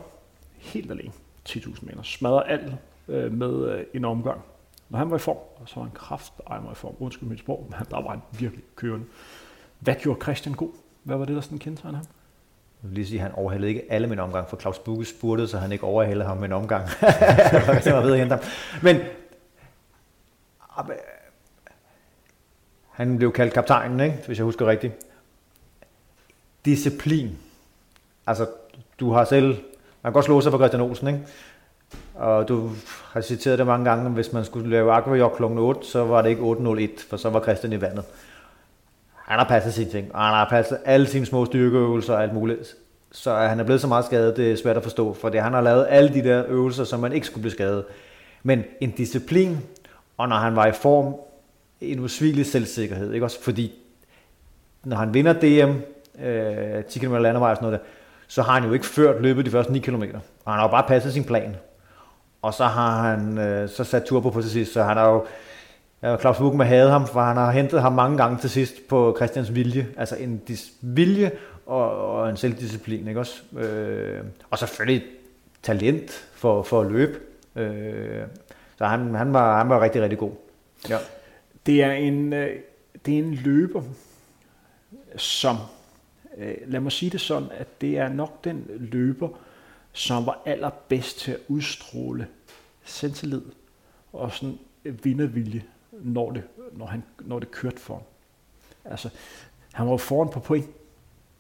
helt alene, ti tusind meter, smadrer alt øh, med øh, en omgang. Når han var i form, og så var han kraftedeme i form, undskyld mit sprog, men der var han virkelig kørende. Hvad gjorde Christian god? Hvad var det, der sådan kendetegnede ham? Jeg vil lige sige, at han overhældede ikke alle min omgang, for Claus Bugge spurtede, så han ikke overhældede ham med en omgang. Det var ved at hente ham. Men han blev kaldt kaptajnen, ikke? Hvis jeg husker rigtigt. Disciplin. Altså, du har selv... Man kan godt slå sig for Christian Olsen, ikke? Og du har citeret det mange gange, hvis man skulle lave aquajog klokken otte, så var det ikke otte nul et, for så var Christian i vandet. Han har passet sine ting, og han har passet alle sine små styrkeøvelser og alt muligt. Så han er blevet så meget skadet, det er svært at forstå, for det, han har lavet alle de der øvelser, som man ikke skulle blive skadet. Men en disciplin, og når han var i form, en usvigelig selvsikkerhed, ikke også? Fordi når han vinder D M, øh, ti kilometer landevej og sådan noget der, så har han jo ikke ført løbet de første ni kilometer, og han har jo bare passet sin plan. Og så har han øh, så sat turbo på til sidst, så han har jo... Ja, Claus Bugge havde ham, for han har hentet ham mange gange til sidst på Christians vilje. Altså en dis- vilje og, og en selvdisciplin, ikke også? Øh, og selvfølgelig talent for, for at løbe. Øh, så han, han, var, han var rigtig, rigtig god. Ja. Det er en, det er en løber, som, lad mig sige det sådan, at det er nok den løber, som var allerbedst til at udstråle selvtillid og sådan vindervilje, når det, når han, når det kørte for ham. Altså, han var jo foran på point,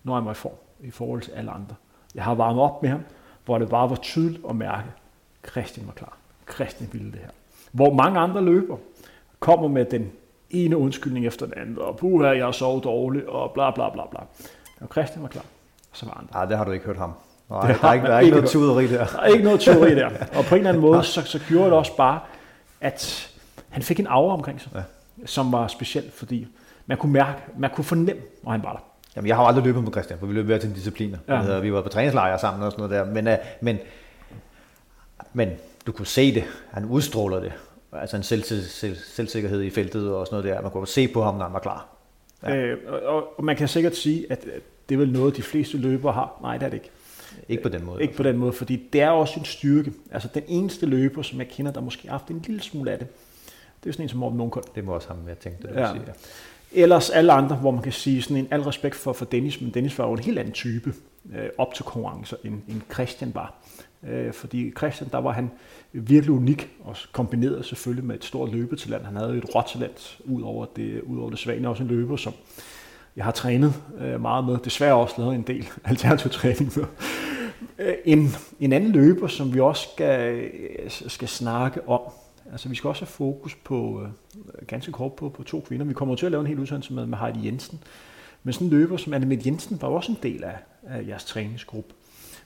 når han var i form, i forhold til alle andre. Jeg har varmet op med ham, hvor det bare var tydeligt at mærke, at Christian var klar. Christian ville det her. Hvor mange andre løber kommer med den ene undskyldning efter den anden, og puha, jeg sov dårligt, og bla bla bla bla. Og Christian var klar, og så var andre. Nej, det har du ikke hørt ham. Nej, der, der, der er ikke noget tuderi der. Der er ikke noget tuderi der. Og på en eller anden måde, så, så gjorde det også bare, at han fik en aura omkring sig, ja, som var speciel, fordi man kunne mærke, man kunne fornemme, hvor han var der. Jamen, jeg har aldrig løbet med Christian, for vi løb hver til en discipliner. Ja. Vi var på træningslejre sammen og sådan noget der, men, men, men du kunne se det, han udstråler det, altså en selv, selv, selvsikkerhed i feltet og sådan noget der, man kunne se på ham, når han var klar. Ja. Øh, og, og man kan sikkert sige, at det er vel noget, de fleste løbere har. Nej, det er det ikke. Ikke på den måde. Ikke på den måde, fordi det er også en styrke. Altså den eneste løber, som jeg kender, der måske har haft en lille smule af det, det er sådan en som Morten Lundkold. Det må også ham, jeg tænkte. Det, ja. Sige, ja. Ellers alle andre, hvor man kan sige sådan en al respekt for, for Dennis, men Dennis var jo en helt anden type øh, op til konkurrencer, end, end Christian var. Øh, fordi Christian, der var han virkelig unik, og kombineret selvfølgelig med et stort løbetalent. Han havde jo et råtalent ud over det, ud over det svane, også en løber, som jeg har trænet øh, meget med. Desværre også lavet en del alternativ træning med. En, en anden løber, som vi også skal, skal snakke om, altså vi skal også have fokus på, øh, ganske kort på, på to kvinder. Vi kommer til at lave en hel udsendelse med, med Heidi Jensen, men sådan en løber som Anne-Mette Jensen var også en del af, af jeres træningsgruppe.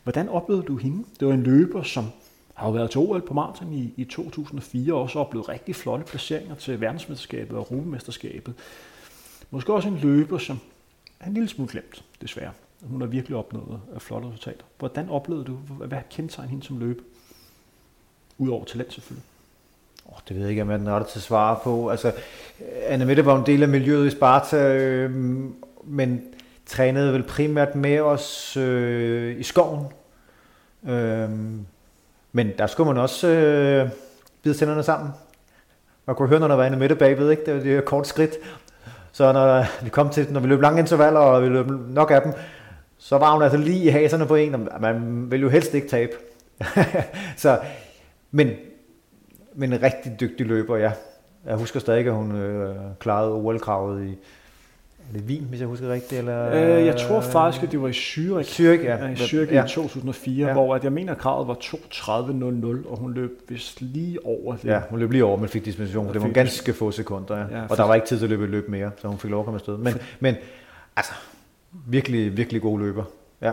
Hvordan oplevede du hende? Det var en løber, som har været til O L på maraton i, i to tusind og fire, og også oplevet rigtig flotte placeringer til verdensmesterskabet og europamesterskabet. Måske også en løber, som er en lille smule glemt, desværre. Hun har virkelig opnået flotte resultater. Hvordan oplevede du, hvad kendetegn hende som løber? Udover talent selvfølgelig. Oh, det ved jeg ikke, om jeg er nødt til at svare på. Altså, Anne-Mette var en del af miljøet i Sparta, øh, men trænede vel primært med os øh, i skoven. Øh, men der skulle man også øh, bide tænderne sammen. Man kunne høre, når der var Anne-Mette bagved, ikke? Det var det kort skridt. Så når vi kom til, når vi løb lange intervaller, og vi løb nok af dem, så var hun altså lige i haserne på en, og man ville jo helst ikke tabe. Så, men, men en rigtig dygtig løber, ja. Jeg husker stadig, at hun øh, klarede O L-kravet i Wien, hvis jeg husker rigtigt. Eller, øh, jeg tror faktisk, at det var i Zürich, Zürich, ja. i, Zürich ja. i to tusind og fire, ja. Hvor at jeg mener, at kravet var toogtredive nul nul, og hun løb vist lige over det. Ja, hun løb lige over, men fik dispensation, for det var ganske få sekunder. Ja. Ja, og der var ikke tid til at løbe et løb mere, så hun fik lov at komme afsted. Men, men altså... Virkelig, virkelig god løber. Ja.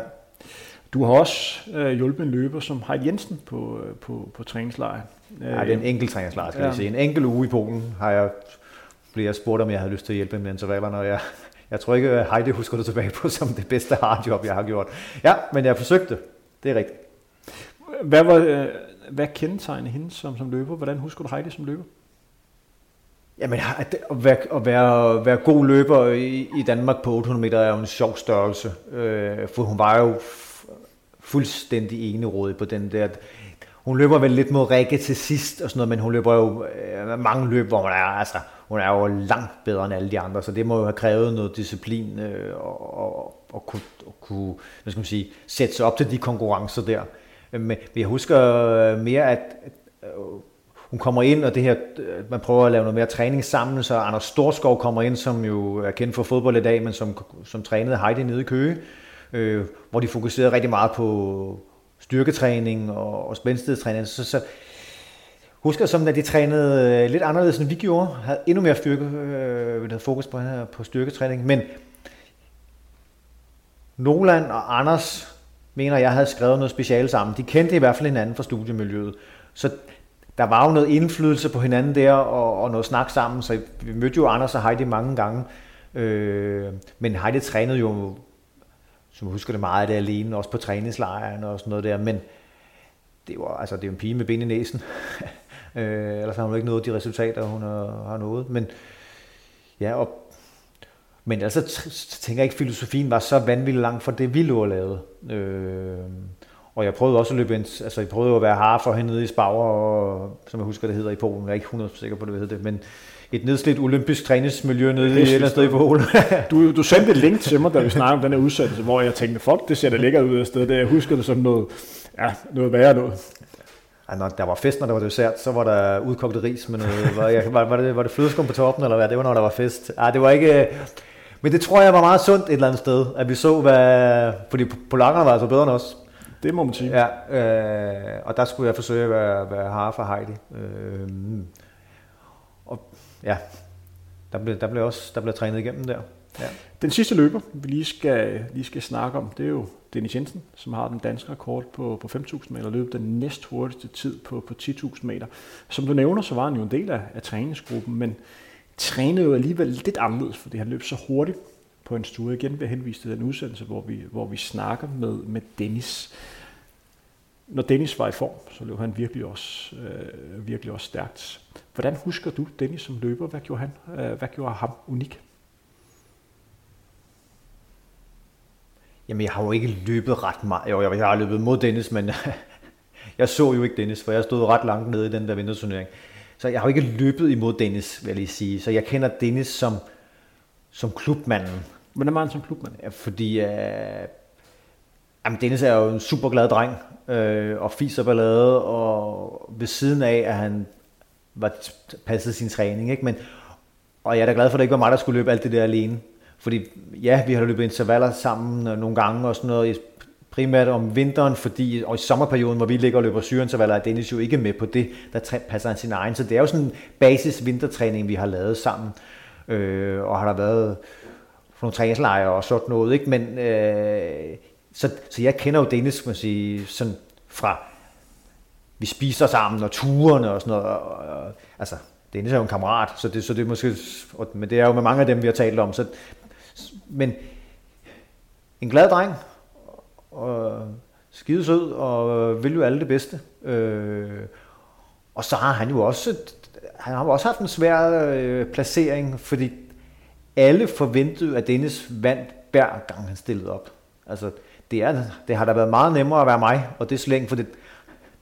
Du har også øh, hjulpet en løber som Heidi Jensen på, på, på træningslejr. Nej, det er en enkelt træningslejr, skal ja. jeg sige. En enkelt uge i Polen har jeg, blev jeg spurgt, om jeg havde lyst til at hjælpe med intervallerne, og jeg, jeg tror ikke, at Heidi husker det tilbage på som det bedste hardjob, jeg har gjort. Ja, men jeg forsøgte. Det er rigtigt. Hvad, var, øh, hvad kendetegnede hende som, som løber? Hvordan husker du Heidi som løber? Jamen, at være, at være, at være god løber i, i Danmark på otte hundrede meter er jo en sjov størrelse, øh, for hun var jo fuldstændig enerådig på den der. Hun løber vel lidt mod Rikke til sidst og sådan noget, men hun løber jo øh, mange løb, hvor hun er, altså, hun er jo langt bedre end alle de andre, så det må jo have krævet noget disciplin øh, og, og, og kunne, og kunne hvad skal man sige, sætte sig op til de konkurrencer der. Men jeg husker mere, at øh, hun kommer ind, og det her, man prøver at lave noget mere træning sammen, så Anders Storskov kommer ind, som jo er kendt for fodbold i dag, men som, som trænede Heidi nede i Køge, øh, hvor de fokuserede rigtig meget på styrketræning og, og spændstigstræning. Så, så husker jeg som, at de trænede lidt anderledes, end vi gjorde, havde endnu mere styrke, øh, havde fokus på, her, på styrketræning, men Nolan og Anders mener, jeg havde skrevet noget speciale sammen. De kendte i hvert fald hinanden fra studiemiljøet, så der var jo noget indflydelse på hinanden der, og, og noget snak sammen, så vi mødte jo Anders og Heidi mange gange. Øh, men Heidi trænede jo, som jeg husker det, meget af det alene, også på træningslejren og sådan noget der, men det var altså, det er jo en pige med ben i næsen. øh, ellers har hun jo ikke nået de resultater, hun har, har nået. Men ja, og, men altså t- tænker jeg ikke, filosofien var så vanvittigt langt fra det, vi lå og lavede. Øh, Og jeg prøvede også at løbe ind, altså jeg prøvede at være hard for hende nede i Spauer, og, som jeg husker, det hedder i Polen. Jeg er ikke hundrede procent sikker på, det hedder det, men et nedslidt olympisk træningsmiljø nede i et eller andet sted i Polen. du, du sendte et link til mig, da vi snakkede om den her udsendelse, hvor jeg tænkte, fuck, det ser da lækkert ud af stedet. Jeg husker det som noget, ja, noget værre noget. Ja, når der var fest, når der var dessert, så var der udkogte ris med noget. Var, jeg, var, var det, var det flødeskum på toppen, eller hvad? Det var, når der var fest. Ej, det var ikke... Men det tror jeg var meget sundt et eller andet sted, at vi så, hvad... Fordi polakkerne var altså bedre end os. Det må man sige. Ja, øh, og der skulle jeg forsøge at være, være hare for Heidi. Øh, og ja, der blev, der blev også der blev trænet igennem der. Ja. Den sidste løber, vi lige skal, lige skal snakke om, det er jo Dennis Jensen, som har den danske rekord på, på fem tusind meter, løb den næst hurtigste tid på, på ti tusind meter. Som du nævner, så var han jo en del af, af træningsgruppen, men trænede jo alligevel lidt anderledes, fordi han løb så hurtigt på en studie. Igen vil jeg henvise til den udsendelse, hvor vi, hvor vi snakker med, med Dennis. Når Dennis var i form, så løb han virkelig også, øh, virkelig også stærkt. Hvordan husker du Dennis som løber? Hvad gjorde han? Øh, hvad gjorde ham unik? Jamen, jeg har jo ikke løbet ret meget. Jo, jeg har løbet mod Dennis, men jeg så jo ikke Dennis, for jeg stod ret langt nede i den der vinterturnering. Så jeg har jo ikke løbet imod Dennis, vil jeg lige sige. Så jeg kender Dennis som, som klubmanden. Hvordan var han som klubmand? Fordi øh, jamen Dennis er jo en super glad dreng, øh, og fiser ballade, og ved siden af, at han var passet sin træning. Ikke? Men, og jeg er da glad for, at det ikke var mig, der skulle løbe alt det der alene. Fordi ja, vi har løbet intervaller sammen nogle gange, og sådan noget, primært om vinteren, fordi, og i sommerperioden, hvor vi ligger og løber syreintervaller, er Dennis jo ikke med på det, der træ, passer han sin egen. Så det er jo sådan en basis vintertræning, vi har lavet sammen. Øh, og har der været nogle træningslejre og sådan noget, ikke? Men øh, så, så jeg kender jo Dennis, man siger, sådan fra vi spiser sammen og turene og sådan noget, og, og, altså Dennis er jo en kammerat, så det, så det er måske, og, men det er jo med mange af dem, vi har talt om, så, men en glad dreng og skide sød og vil jo alle det bedste, øh, og så har han jo også et, han har også haft en svær øh, placering, fordi alle forventede, at Dennis vandt hver gang han stillede op. Altså, det, er, det har da været meget nemmere at være mig, og det er slængt, for det,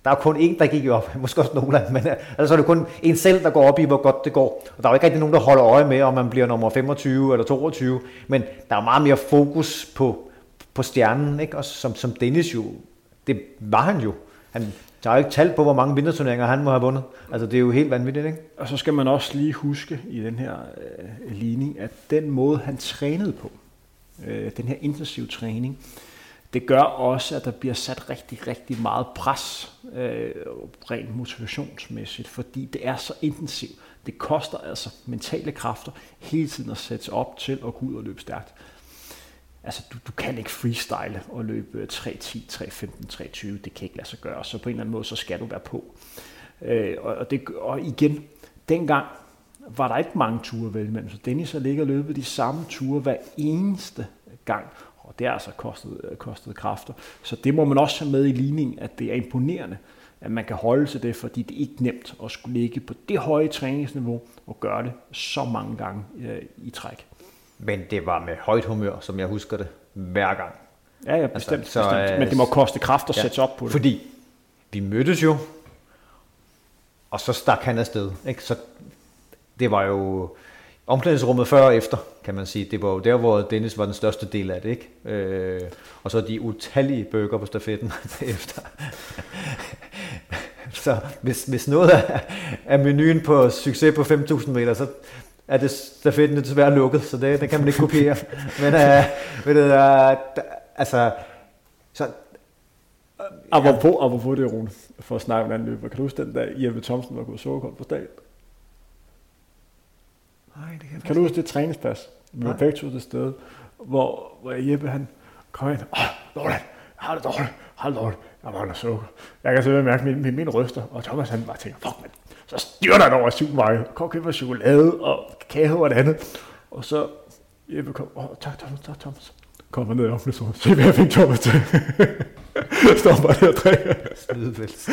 der er kun én, der gik op, måske også Nolan, men altså, er det kun en selv, der går op i, hvor godt det går. Og der er jo ikke rigtig nogen, der holder øje med, om man bliver nummer femogtyve eller toogtyve, men der er meget mere fokus på, på stjernen, ikke? Og som, som Dennis jo, det var han jo. Han, jeg har ikke talt på, hvor mange vinterturneringer han må have vundet. Altså, det er jo helt vanvittigt, ikke? Og så skal man også lige huske i den her øh, ligning, at den måde, han trænede på, øh, den her intensive træning, det gør også, at der bliver sat rigtig, rigtig meget pres, øh, rent motivationsmæssigt, fordi det er så intensivt. Det koster altså mentale kræfter hele tiden at sætte sig op til at gå ud og løbe stærkt. Altså, du, du kan ikke freestyle og løbe tre ti, tre femten, tre tyve. Det kan ikke lade sig gøre. Så på en eller anden måde, så skal du være på. Øh, og, og, det, og igen, dengang var der ikke mange ture vel, men så Dennis har ligget og løbet de samme ture hver eneste gang. Og det har altså kostet, kostet kræfter. Så det må man også have med i ligningen, at det er imponerende, at man kan holde til det, fordi det er ikke nemt at skulle ligge på det høje træningsniveau og gøre det så mange gange øh, i træk. Men det var med højt humør, som jeg husker det, hver gang. Ja, ja, bestemt. Altså, så, bestemt. Men det må koste kraft at ja, sætte op på det. Fordi vi mødtes jo, og så stak han afsted. Ikke? Så det var jo omklædningsrummet før og efter, kan man sige. Det var jo der, hvor Dennis var den største del af det. Ikke? Øh, og så de utallige bøger på stafetten efter. Så hvis, hvis noget er, er menuen på succes på fem tusind meter, så er det stafetten desværre lukket, så det, det kan man ikke kopiere. Men øh, ved det, øh, altså... Så, apropos, apropos det, Rune, for at snakke om en anden løber. Kan du huske den dag, Jeppe Thomsen var gået sukkerkold på stadion? Nej, det kan, kan du huske det træningspas? Vi var begge to til stede, hvor, hvor Jeppe han kom ind. Åh, Lordan, har det dårligt, har det dårligt. Jeg mangler sukker. Jeg kan selvfølgelig mærke min, min, min ryster. Og Thomas han bare tænker, fuck man, så styrter han over supermarkedet. Kom og køber chokolade og kage og det andet. Og så Jeppe kom, åh, tak Thomas, tak Thomas. Kom ned i offentligheden. Se hvad jeg fik Thomas til. Jeg står bare der og drikker. Snydevæls.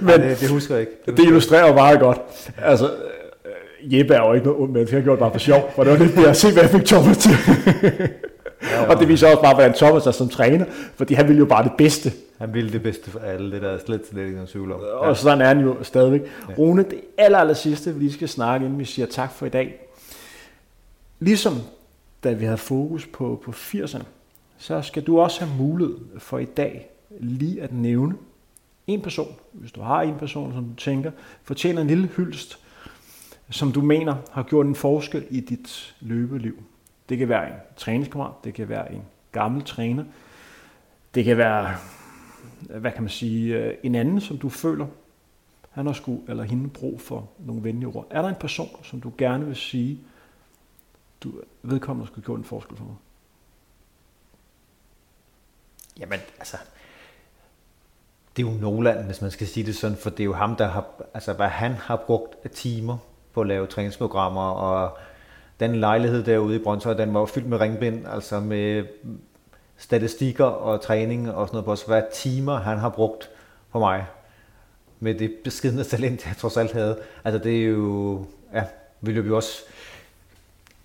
Men det, det husker jeg ikke. Det, det illustrerer jo meget godt. Altså, Jeppe er jo ikke noget ondt menneske, jeg har gjort bare for sjov, for det var lidt mere at se, hvad jeg fik Thomas til. Ja, og det viser også bare, hvordan Thomas er som træner, fordi han ville jo bare det bedste. Han ville det bedste for alle, det der er slet til det, ikke nogen tvivl om. Og ja, sådan er han jo stadigvæk. Ja. Rune, det aller, aller sidste, vi lige skal snakke, inden vi siger tak for i dag. Ligesom da vi havde fokus på, på firserne, så skal du også have mulighed for i dag lige at nævne en person, hvis du har en person, som du tænker, fortjener en lille hyldest, som du mener har gjort en forskel i dit løbeliv. Det kan være en træningskammerat, det kan være en gammel træner, det kan være, hvad kan man sige, en anden, som du føler, han har sgu eller hende brug for nogle venlige ord. Er der en person, som du gerne vil sige, du vedkommende skulle gjort en forskel for mig? Jamen, altså... Det er jo Nolan, hvis man skal sige det sådan, for det er jo ham, der har, altså hvad han har brugt timer på at lave træningsprogrammer, og den lejlighed derude i Brøndshøj, den var jo fyldt med ringbind, altså med statistikker og træning og sådan noget på os, hvad timer han har brugt på mig, med det beskidende talent, jeg trods alt havde. Altså det er jo, ja, vi løb jo også,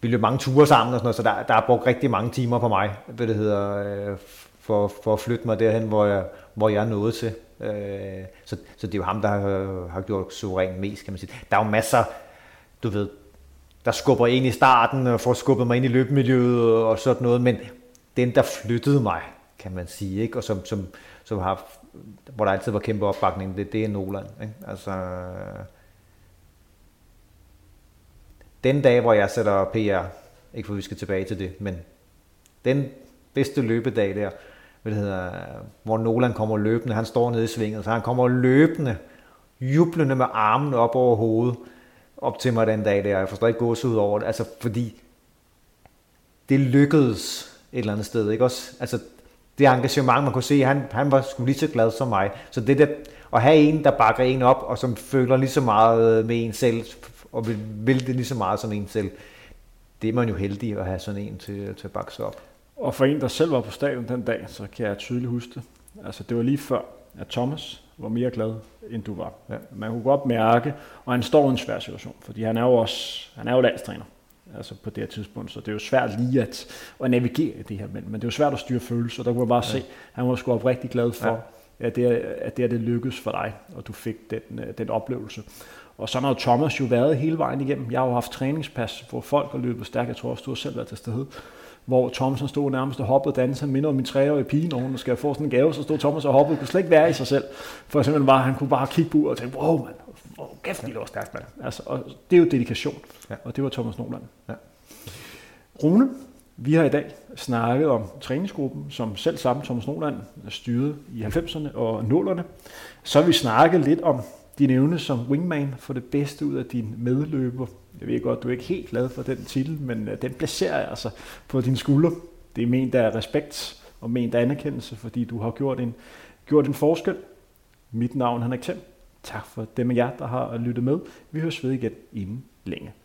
vi løb mange ture sammen og sådan noget, så der, der er brugt rigtig mange timer på mig, hvad det hedder, øh, For, for at flytte mig derhen, hvor jeg, hvor jeg er nået til. Øh, så, så det er jo ham, der har, har gjort suverænt mest, kan man sige. Der er jo masser, du ved, der skubber en i starten, og får skubbet mig ind i løbemiljøet og sådan noget, men den, der flyttede mig, kan man sige, ikke? Og som, som, som har, hvor der altid var kæmpe opbakning, det, det er Nolan. Ikke? Altså, den dag, hvor jeg sætter P R, ikke for vi skal tilbage til det, men den bedste løbedag der, det hedder, hvor Nolan kommer løbende, han står nede i svinget, så han kommer løbende, jublende med armen op over hovedet, op til mig den dag der, jeg forstår ikke gås ud over det, altså fordi det lykkedes et eller andet sted, ikke også? Altså det engagement, man kunne se, han, han var sgu lige så glad som mig, så det der, at have en, der bakker en op, og som føler lige så meget med en selv, og vil, vil det lige så meget som en selv, det er man jo heldig at have sådan en til, til at bakke sig op. Og for en, der selv var på stadion den dag, så kan jeg tydeligt huske det. Altså, det var lige før, at Thomas var mere glad, end du var. Ja. Man kunne godt mærke, og han står i en svær situation, fordi han er jo også, han er jo landstræner, altså på det her tidspunkt, så det er jo svært lige at, at navigere i det her, men, men det er jo svært at styre følelser, der kunne jeg bare ja. se, han var sgu oprigtig glad for, ja. at, det, at det her det lykkedes for dig, og du fik den, den oplevelse. Og sådan har Thomas jo været hele vejen igennem. Jeg har jo haft træningspas, hvor folk har løbet stærkt, jeg tror også, du har selv været til stede, hvor Thomsen stod nærmest og hoppede og dansede. Han minder om min treårige pige, når hun skal få sådan en gave, så stod Thomas og hoppede. Han kunne slet ikke være i sig selv, for simpelthen bare, han kunne bare kigge på ud og tænke, wow mand, hvor wow, kæft, det var stærkt mand. Altså, og det er jo dedikation, ja. Og det var Thomas Nolan. Ja. Rune, vi har i dag snakket om træningsgruppen, som selv sammen Thomas Nolan styrede i halvfemserne og nullerne. Så har vi snakket lidt om din evne som wingman, for det bedste ud af din medløber. Jeg ved godt, du er ikke helt glad for den titel, men den placerer jeg altså på dine skuldre. Det er ment af respekt og ment af anerkendelse, fordi du har gjort en, gjort en forskel. Mit navn er Henrik Thiem. Tak for dem af jer, der har lyttet med. Vi høres ved igen inden længe.